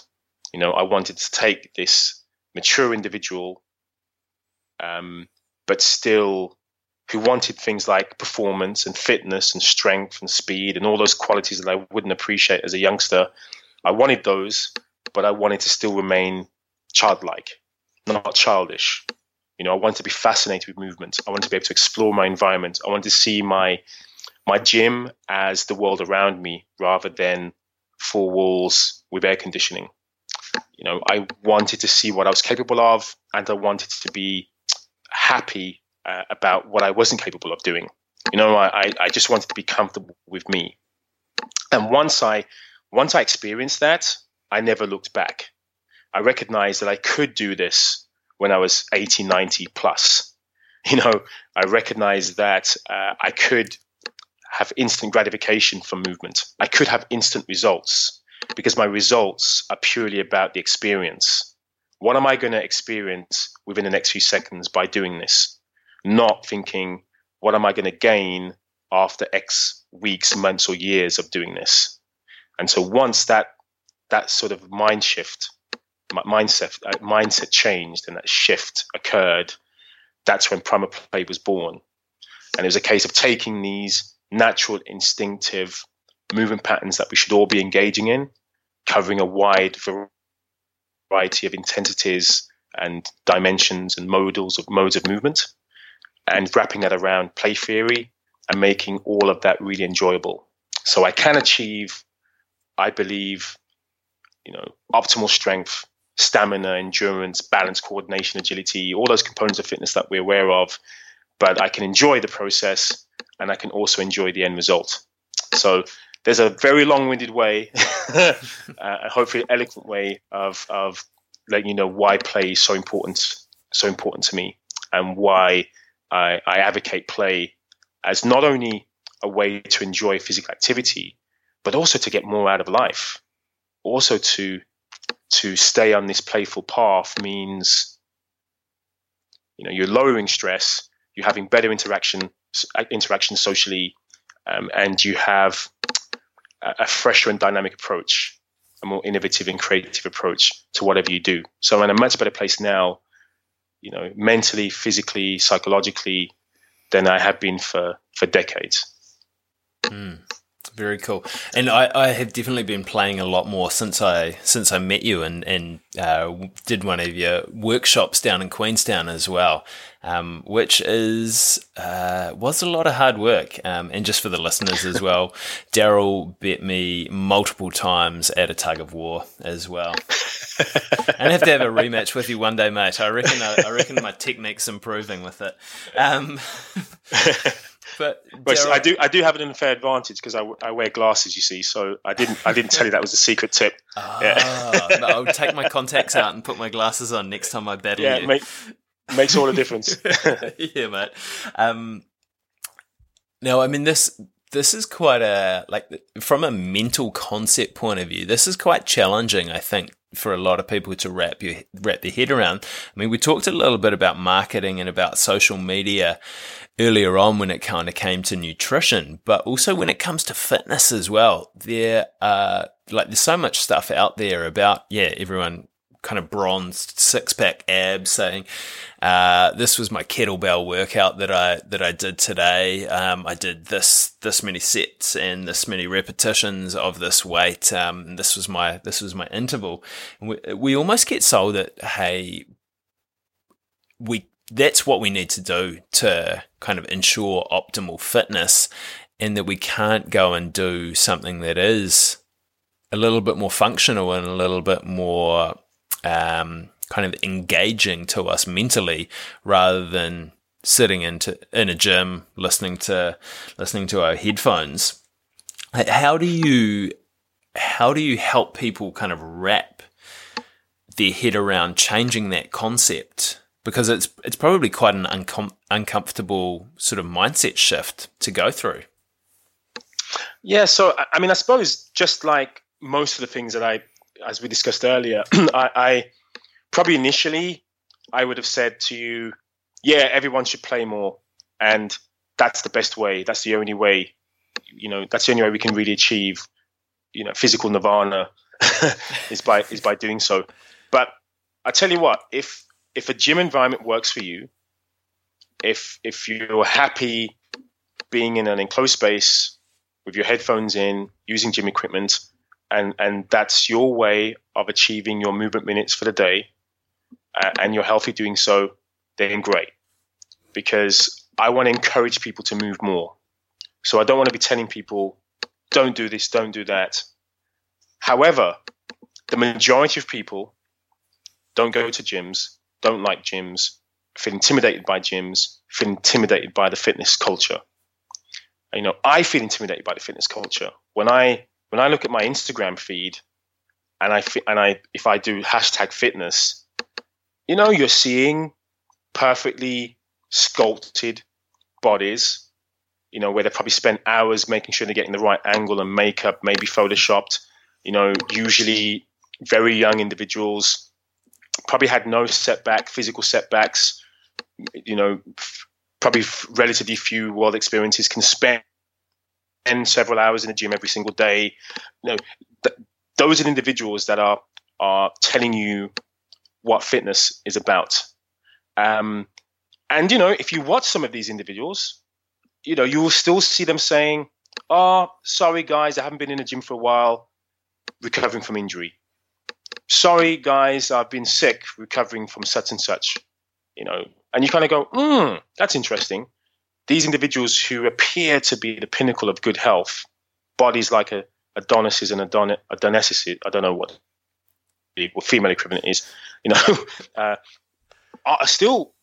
You know, I wanted to take this mature individual, but still who wanted things like performance and fitness and strength and speed and all those qualities that I wouldn't appreciate as a youngster. I wanted those, but I wanted to still remain childlike, not childish. You know, I wanted to be fascinated with movement. I wanted to be able to explore my environment. I wanted to see my gym as the world around me rather than four walls with air conditioning. You know, I wanted to see what I was capable of, and I wanted to be happy about what I wasn't capable of doing. You know, I just wanted to be comfortable with me. And once I experienced that, I never looked back. I recognized that I could do this when I was 80, 90 plus. You know, I recognized that I could have instant gratification from movement. I could have instant results because my results are purely about the experience. What am I going to experience within the next few seconds by doing this? Not thinking, what am I going to gain after X weeks, months, or years of doing this? And so once that sort of mind shift, mindset changed and that shift occurred, that's when Primal Play was born. And it was a case of taking these natural, instinctive movement patterns that we should all be engaging in, covering a wide variety of intensities and dimensions and modes of movement, and wrapping that around play theory and making all of that really enjoyable. So I can achieve, I believe, you know, optimal strength, stamina, endurance, balance, coordination, agility, all those components of fitness that we're aware of, but I can enjoy the process and I can also enjoy the end result. So there's a very long-winded way, hopefully eloquent way of letting you know why play is so important to me, and why I advocate play as not only a way to enjoy physical activity, but also to get more out of life. Also to stay on this playful path means, You know, you're lowering stress, you're having better interaction socially, and you have a fresher and dynamic approach, a more innovative and creative approach to whatever you do. So I'm in a much better place now, you know, mentally, physically, psychologically, than I have been for decades. Mm. Very cool. And I have definitely been playing a lot more since I met you and did one of your workshops down in Queenstown as well, which was a lot of hard work. And just for the listeners as well, Daryl bet me multiple times at a tug of war as well. And I have to have a rematch with you one day, mate. I reckon my technique's improving with it. But Daryl, I do have an unfair advantage because I wear glasses, you see. So I didn't tell you that was a secret tip. No, I'll take my contacts out and put my glasses on next time I battle you. Makes all the difference. Yeah, mate. Now, I mean, this is quite from a mental concept point of view, this is quite challenging, I think, for a lot of people to wrap their head around. I mean, we talked a little bit about marketing and about social media earlier on when it kind of came to nutrition, but also when it comes to fitness as well, there's so much stuff out there about, everyone kind of bronzed six-pack abs saying, this was my kettlebell workout that I did today. I did this many sets and this many repetitions of this weight. This was my interval. And we almost get sold that, hey, that's what we need to do to kind of ensure optimal fitness, and that we can't go and do something that is a little bit more functional and a little bit more kind of engaging to us mentally, rather than sitting in a gym listening to our headphones. How do you help people kind of wrap their head around changing that concept? Because it's probably quite an uncomfortable sort of mindset shift to go through. Yeah, so I mean, I suppose just like most of the things that as we discussed earlier, I probably initially I would have said to you, yeah, everyone should play more, and that's the best way. That's the only way. You know, that's the only way we can really achieve, you know, physical nirvana is by doing so. But I tell you what, if a gym environment works for you, if you're happy being in an enclosed space with your headphones in, using gym equipment, and that's your way of achieving your movement minutes for the day, and you're healthy doing so, then great. Because I want to encourage people to move more. So I don't want to be telling people, don't do this, don't do that. However, the majority of people don't go to gyms, don't like gyms, feel intimidated by gyms, feel intimidated by the fitness culture. You know, I feel intimidated by the fitness culture. When I look at my Instagram feed, and if I do hashtag fitness, you know, you're seeing perfectly sculpted bodies, you know, where they probably spend hours making sure they're getting the right angle and makeup, maybe photoshopped, you know, usually very young individuals, probably had no physical setbacks, you know, probably relatively few world experiences, can spend several hours in the gym every single day. You know, those are the individuals that are telling you what fitness is about. And, you know, if you watch some of these individuals, you know, you will still see them saying, oh, sorry, guys, I haven't been in the gym for a while, recovering from injury. Sorry, guys, I've been sick, recovering from such and such, you know. And you kind of go, that's interesting. These individuals who appear to be the pinnacle of good health, bodies like Adonises and Adoneses, I don't know what the female equivalent is, you know, are still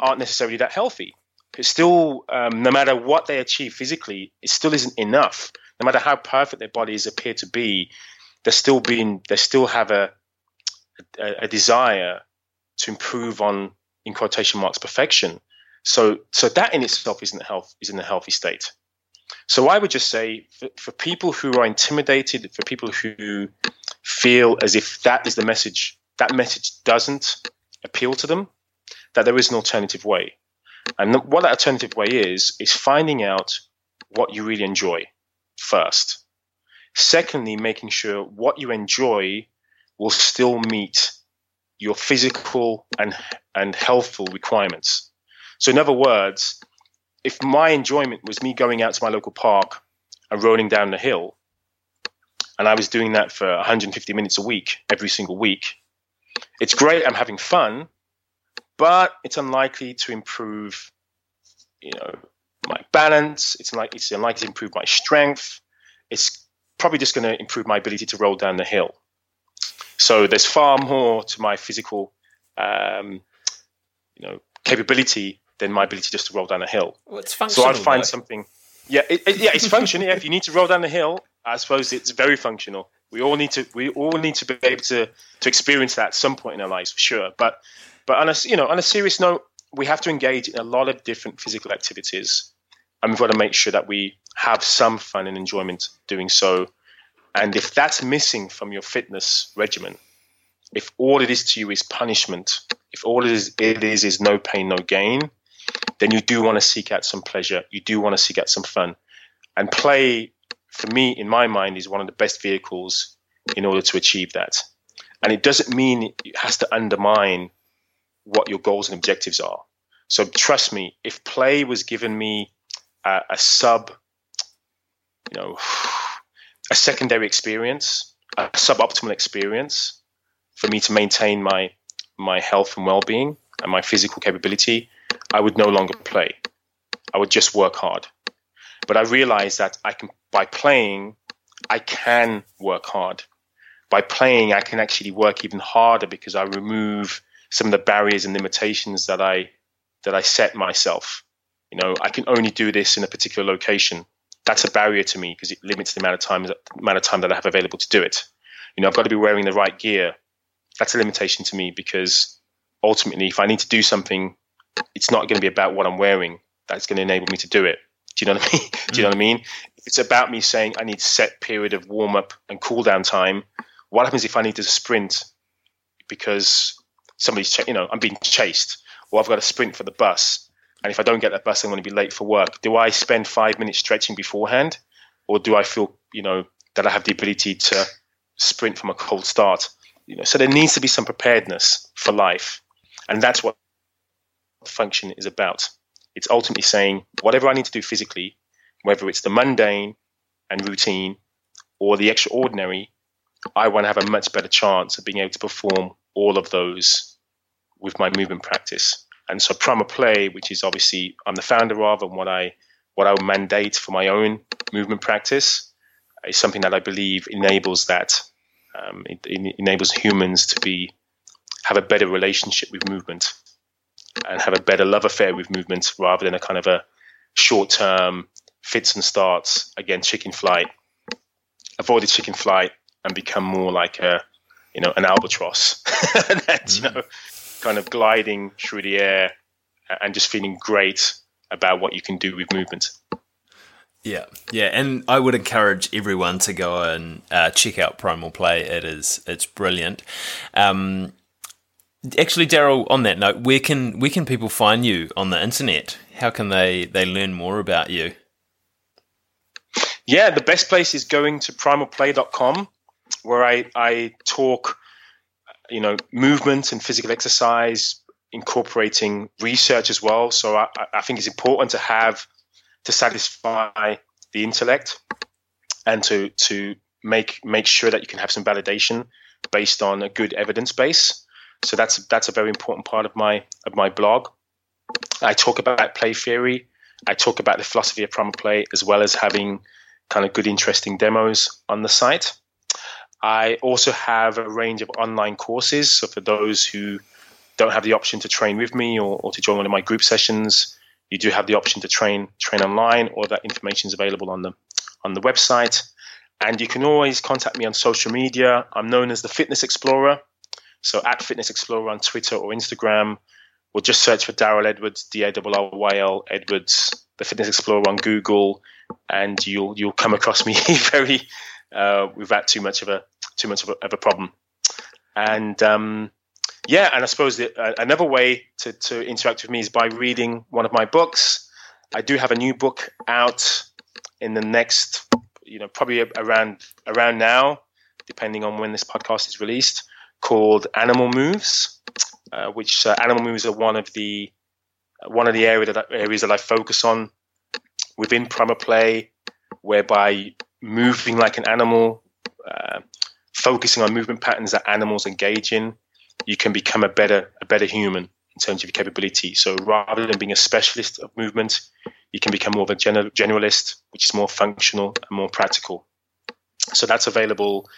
aren't necessarily that healthy. It's still, no matter what they achieve physically, it still isn't enough. No matter how perfect their bodies appear to be, they still have a desire to improve on, in quotation marks, perfection. So that in itself isn't a healthy state. So I would just say for people who are intimidated, for people who feel as if that is the message, that message doesn't appeal to them, that there is an alternative way. And what that alternative way is finding out what you really enjoy first. Secondly, making sure what you enjoy will still meet your physical and healthful requirements. So in other words, if my enjoyment was me going out to my local park and rolling down the hill, and I was doing that for 150 minutes a week, every single week, it's great, I'm having fun, but it's unlikely to improve, my balance. It's unlikely to improve my strength. It's probably just going to improve my ability to roll down the hill. So there's far more to my physical, capability than my ability just to roll down a hill. Well, it's functional. So I'd find something. Yeah, it's functional. Yeah, if you need to roll down the hill, I suppose it's very functional. We all need to be able to experience that at some point in our lives, for sure. But on a serious note, we have to engage in a lot of different physical activities, and we've got to make sure that we have some fun and enjoyment doing so. And if that's missing from your fitness regimen, if all it is to you is punishment, if all it is no pain, no gain, then you do want to seek out some pleasure. You do want to seek out some fun. And play, for me, in my mind, is one of the best vehicles in order to achieve that. And it doesn't mean it has to undermine what your goals and objectives are. So trust me, if play was given me a secondary experience, a suboptimal experience for me to maintain my health and well-being and my physical capability, I would no longer play. I would just work hard. But I realized that by playing, I can work hard. By playing, I can actually work even harder because I remove some of the barriers and limitations that I set myself. I can only do this in a particular location. That's a barrier to me because it limits the amount of time that I have available to do it. I've got to be wearing the right gear. That's a limitation to me because ultimately, if I need to do something, it's not going to be about what I'm wearing. That's going to enable me to do it. Do you know what I mean? Do you know what I mean? It's about me saying I need set period of warm up and cool down time. What happens if I need to sprint because somebody's, I'm being chased, or I've got to sprint for the bus? And if I don't get that bus, I'm going to be late for work. Do I spend 5 minutes stretching beforehand, or do I feel, that I have the ability to sprint from a cold start? So there needs to be some preparedness for life. And that's what function is about. It's ultimately saying whatever I need to do physically, whether it's the mundane and routine or the extraordinary, I want to have a much better chance of being able to perform all of those with my movement practice. And so Primal Play, which is obviously I'm the founder of and what I mandate for my own movement practice, is something that I believe enables that. It enables humans to have a better relationship with movement and have a better love affair with movement rather than a kind of a short-term fits and starts, again, chicken flight. Avoid the chicken flight and become more like an albatross that's kind of gliding through the air and just feeling great about what you can do with movement. Yeah, yeah, and I would encourage everyone to go and check out Primal Play. It's brilliant. Actually, Daryl, on that note, where can people find you on the internet? How can they learn more about you? Yeah, the best place is going to primalplay.com, where I talk, movement and physical exercise, incorporating research as well. So I think it's important to have, to satisfy the intellect and to make sure that you can have some validation based on a good evidence base. So that's a very important part of my blog. I talk about play theory. I talk about the philosophy of Primal Play, as well as having kind of good, interesting demos on the site. I also have a range of online courses. So for those who don't have the option to train with me or to join one of my group sessions, you do have the option to train online, or that information is available on the website. And you can always contact me on social media. I'm known as the Fitness Explorer. So at Fitness Explorer on Twitter or Instagram, or just search for Daryl Edwards, D-A-R-R-Y-L Edwards, the Fitness Explorer on Google, and you'll come across me very without too much of a problem. And yeah, and I suppose that another way to interact with me is by reading one of my books. I do have a new book out in the next, probably around now, depending on when this podcast is released, called Animal Moves, which Animal Moves are one of the areas that I focus on within Primal Play, whereby moving like an animal, focusing on movement patterns that animals engage in, you can become a better human in terms of your capability. So rather than being a specialist of movement, you can become more of a generalist, which is more functional and more practical. So that's available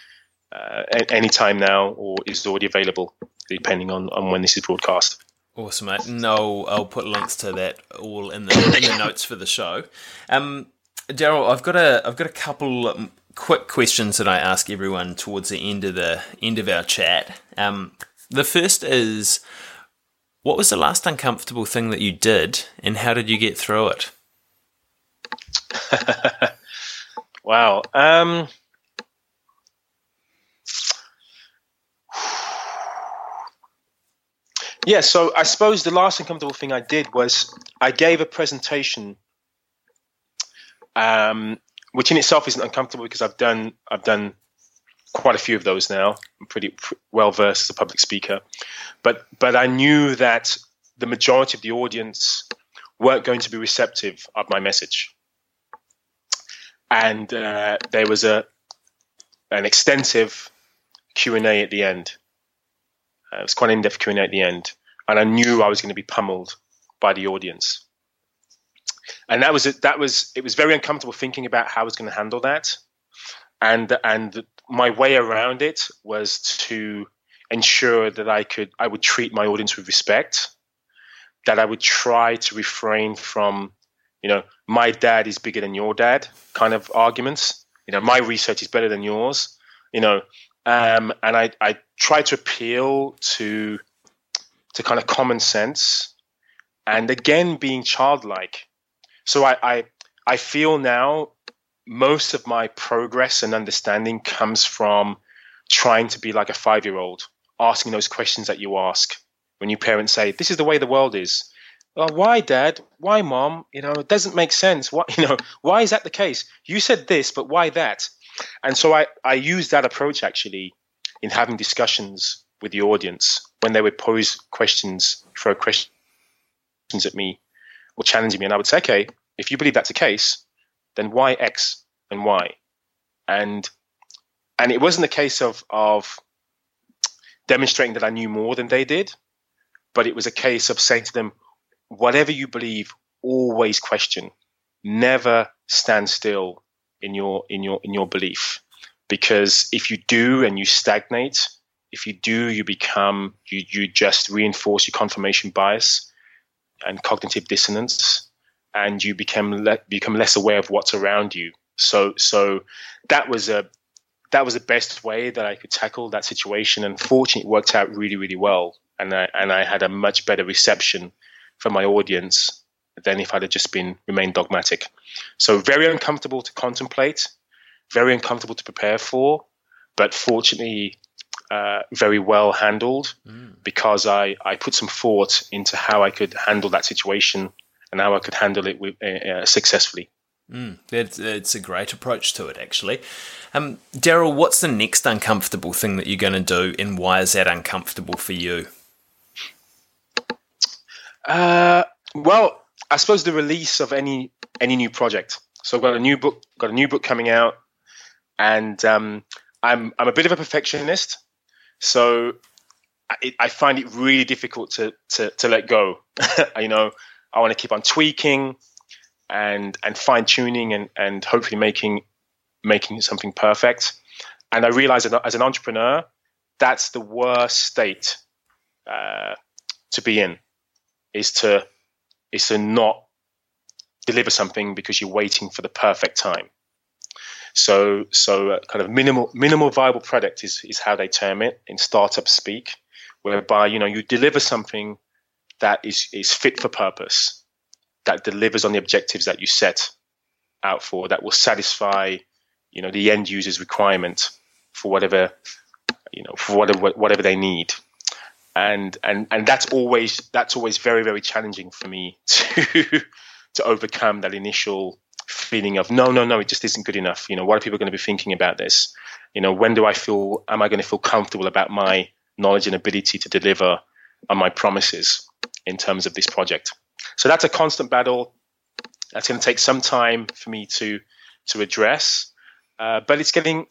any time now, or is already available, depending on when this is broadcast. Awesome, mate. No, I'll put links to that all in the notes for the show. Daryl, I've got a couple quick questions that I ask everyone towards the end of our chat. The first is, what was the last uncomfortable thing that you did, and how did you get through it? Wow. Yeah, so I suppose the last uncomfortable thing I did was I gave a presentation, which in itself isn't uncomfortable because I've done quite a few of those now. I'm pretty well versed as a public speaker, but I knew that the majority of the audience weren't going to be receptive of my message, and there was an extensive Q&A at the end. It was quite an in-depth Q&A at the end, and I knew I was going to be pummeled by the audience. And it was very uncomfortable thinking about how I was going to handle that. And my way around it was to ensure that I would treat my audience with respect, that I would try to refrain from, my dad is bigger than your dad kind of arguments. My research is better than yours, and I try to appeal to kind of common sense, and again, being childlike. So I feel now most of my progress and understanding comes from trying to be like a 5-year-old, asking those questions that you ask when your parents say, "This is the way the world is." Well, why, Dad? Why, Mom? It doesn't make sense. What, why is that the case? You said this, but why that? And so I used that approach actually in having discussions with the audience when they would pose questions, throw questions at me or challenging me. And I would say, okay, if you believe that's the case, then why X and Y? And it wasn't a case of demonstrating that I knew more than they did, but it was a case of saying to them, whatever you believe, always question, never stand still in your belief, because if you do and you stagnate, you just reinforce your confirmation bias and cognitive dissonance, and you become less aware of what's around you. So that was the best way that I could tackle that situation, and fortunately it worked out really, really well, and I had a much better reception from my audience than if I'd have just remained dogmatic. So very uncomfortable to contemplate, very uncomfortable to prepare for, but fortunately very well handled because I put some thought into how I could handle that situation and how I could handle it successfully. It's a great approach to it, actually. Daryl, what's the next uncomfortable thing that you're going to do, and why is that uncomfortable for you? Well, I suppose the release of any new project. So I've got a new book coming out, and I'm a bit of a perfectionist, so I find it really difficult to let go. I want to keep on tweaking and fine tuning and hopefully making something perfect. And I realize that as an entrepreneur, that's the worst state to be in, is to not deliver something because you're waiting for the perfect time. So kind of minimal viable product is how they term it in startup speak, whereby you deliver something that is fit for purpose, that delivers on the objectives that you set out for, that will satisfy the end user's requirement for whatever they need. And that's always very, very challenging for me to overcome that initial feeling of no, it just isn't good enough. You know, what are people going to be thinking about this? You know, when do I feel? Am I going to feel comfortable about my knowledge and ability to deliver on my promises in terms of this project? So that's a constant battle. That's going to take some time for me to address, but it's getting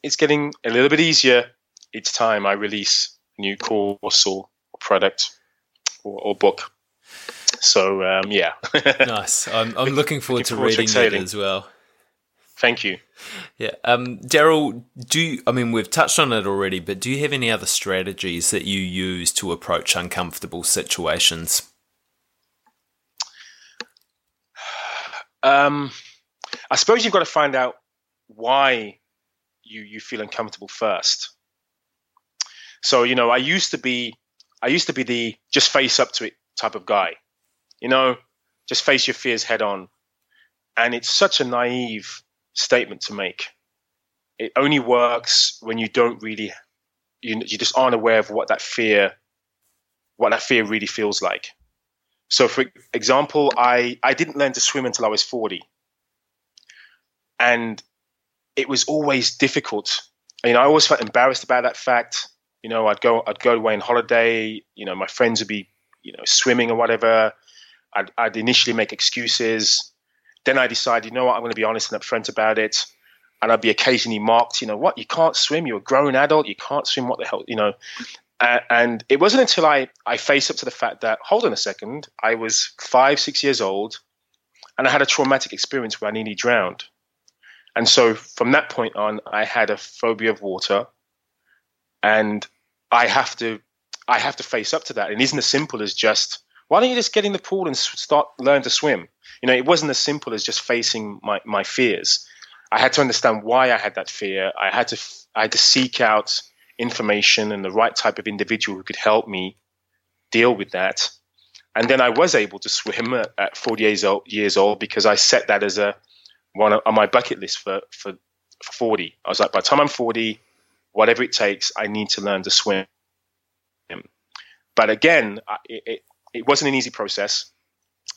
a little bit easier each time I release a new course or product or book. So yeah, nice. I'm looking forward to reading that as well. Thank you. Yeah, Daryl, we've touched on it already, but do you have any other strategies that you use to approach uncomfortable situations? I suppose you've got to find out why you feel uncomfortable first. So, you know, I used to be the just face up to it type of guy, you know, just face your fears head on. And it's such a naive statement to make. It only works when you don't really, you just aren't aware of what that fear really feels like. So, for example, I didn't learn to swim until I was 40. And it was always difficult. You know, I always felt embarrassed about that fact. You know, I'd go away on holiday. You know, my friends would be, you know, swimming or whatever. I'd initially make excuses. Then I decided, you know what, I'm going to be honest and upfront about it. And I'd be occasionally mocked. You know what, you can't swim. You're a grown adult. You can't swim. What the hell, you know. And it wasn't until I faced up to the fact that, hold on a second, I was 5-6 years old and I had a traumatic experience where I nearly drowned. And so from that point on, I had a phobia of water, and I have to face up to that. It isn't as simple as just, why don't you just get in the pool and learn to swim? You know, it wasn't as simple as just facing my fears. I had to understand why I had that fear. I had to seek out information and the right type of individual who could help me deal with that. And then I was able to swim at 48 years old because I set that as one on my bucket list for 40. I was like, by the time I'm 40, whatever it takes, I need to learn to swim. But again, it wasn't an easy process.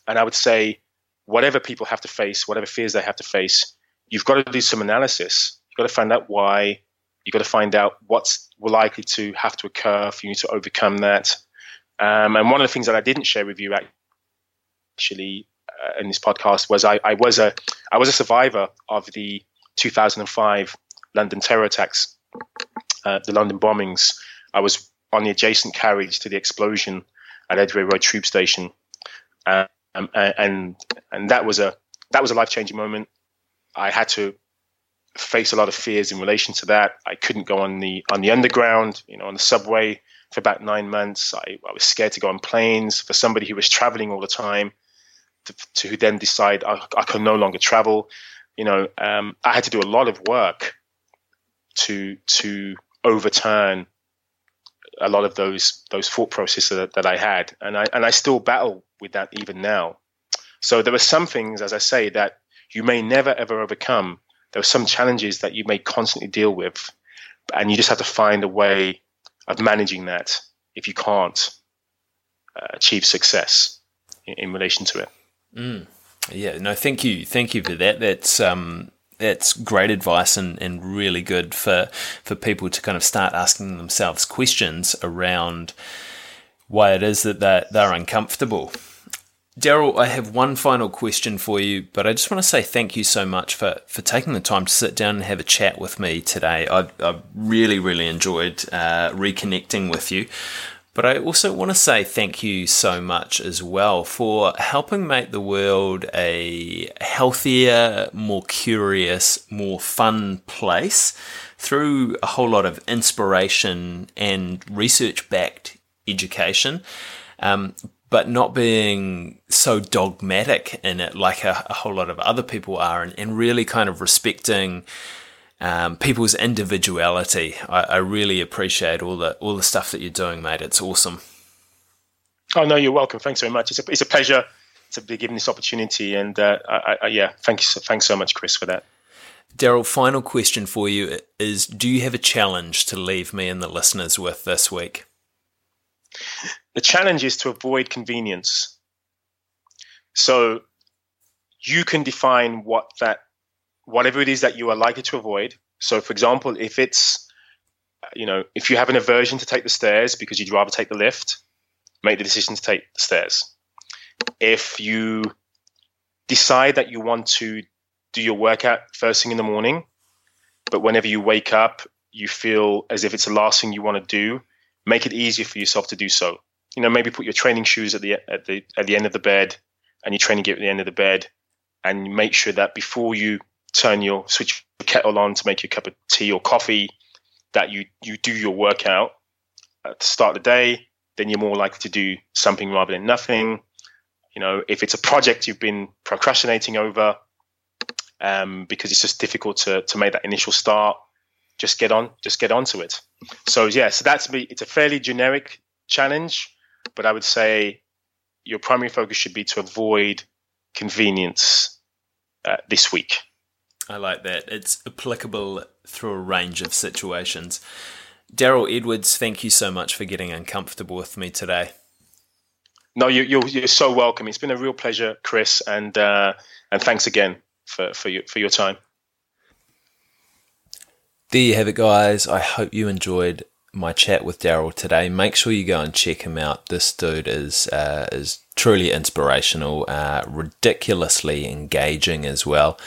And I would say, whatever people have to face, whatever fears they have to face, you've got to do some analysis. You've got to find out why. You've got to find out what's likely to have to occur for you to overcome that. And one of the things that I didn't share with you actually in this podcast was I was a survivor of the 2005 London terror attacks, the London bombings. I was on the adjacent carriage to the explosion at Edgware Road tube station, and that was a life-changing moment. I had to face a lot of fears in relation to that. I couldn't go on the underground, you know, on the subway for about 9 months. I was scared to go on planes for somebody who was traveling all the time to then decide I can no longer travel. You know, I had to do a lot of work to overturn a lot of those thought processes that I had. And I still battle with that even now. So there are some things, as I say, that you may never, ever overcome. There are some challenges that you may constantly deal with, and you just have to find a way of managing that if you can't achieve success in relation to it. Mm. Yeah, no, thank you for that. That's great advice and really good for people to kind of start asking themselves questions around why it is that they're uncomfortable. Daryl, I have one final question for you, but I just want to say thank you so much for taking the time to sit down and have a chat with me today. I've really, really enjoyed reconnecting with you. But I also want to say thank you so much as well for helping make the world a healthier, more curious, more fun place through a whole lot of inspiration and research-backed education. But not being so dogmatic in it like a whole lot of other people are, and really kind of respecting people's individuality. I really appreciate all the stuff that you're doing, mate. It's awesome. Oh, no, you're welcome. Thanks very much. It's a pleasure to be given this opportunity. And yeah, thanks so much, Chris, for that. Daryl, final question for you is, do you have a challenge to leave me and the listeners with this week? The challenge is to avoid convenience. So you can define whatever it is that you are likely to avoid. So, for example, if it's, if you have an aversion to take the stairs because you'd rather take the lift, make the decision to take the stairs. If you decide that you want to do your workout first thing in the morning, but whenever you wake up, you feel as if it's the last thing you want to do, make it easier for yourself to do so. Maybe put your training shoes at the end of the bed and your training gear at the end of the bed, and make sure that before you switch your kettle on to make your cup of tea or coffee, that you do your workout to start the day. Then you're more likely to do something rather than nothing. If it's a project you've been procrastinating over, because it's just difficult to make that initial start, just get onto it. So that's me. It's a fairly generic challenge, but I would say your primary focus should be to avoid convenience this week. I like that. It's applicable through a range of situations. Daryl Edwards, thank you so much for getting uncomfortable with me today. No, you're so welcome. It's been a real pleasure, Chris, and thanks again for your time. There you have it, guys. I hope you enjoyed my chat with Daryl today. Make sure you go and check him out. This dude is truly inspirational, ridiculously engaging as well,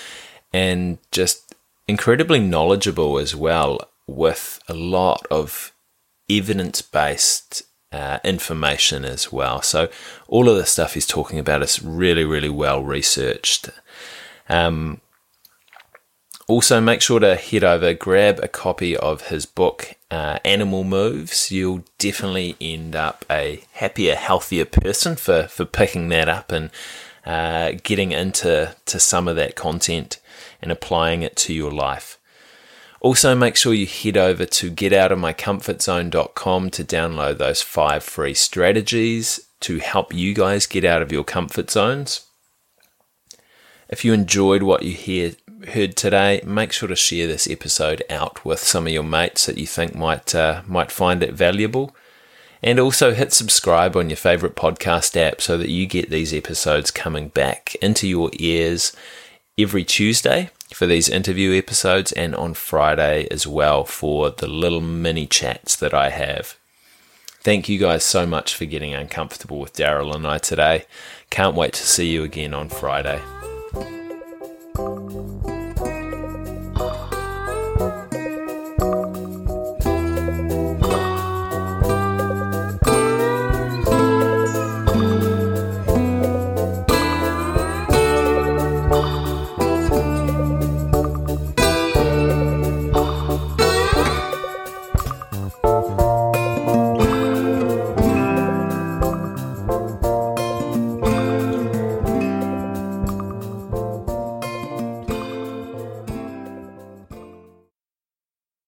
and just incredibly knowledgeable as well, with a lot of evidence-based information as well. So all of the stuff he's talking about is really, really well researched. Also, make sure to head over, grab a copy of his book, Animal Moves. You'll definitely end up a happier, healthier person for picking that up and getting into some of that content and applying it to your life. Also, make sure you head over to getoutofmycomfortzone.com to download those 5 free strategies to help you guys get out of your comfort zones. If you enjoyed what you heard today, make sure to share this episode out with some of your mates that you think might find it valuable, and also hit subscribe on your favorite podcast app so that you get these episodes coming back into your ears every Tuesday for these interview episodes, and on Friday as well for the little mini chats that I have. Thank you guys so much for getting uncomfortable with Daryl and I today. Can't wait to see you again on Friday.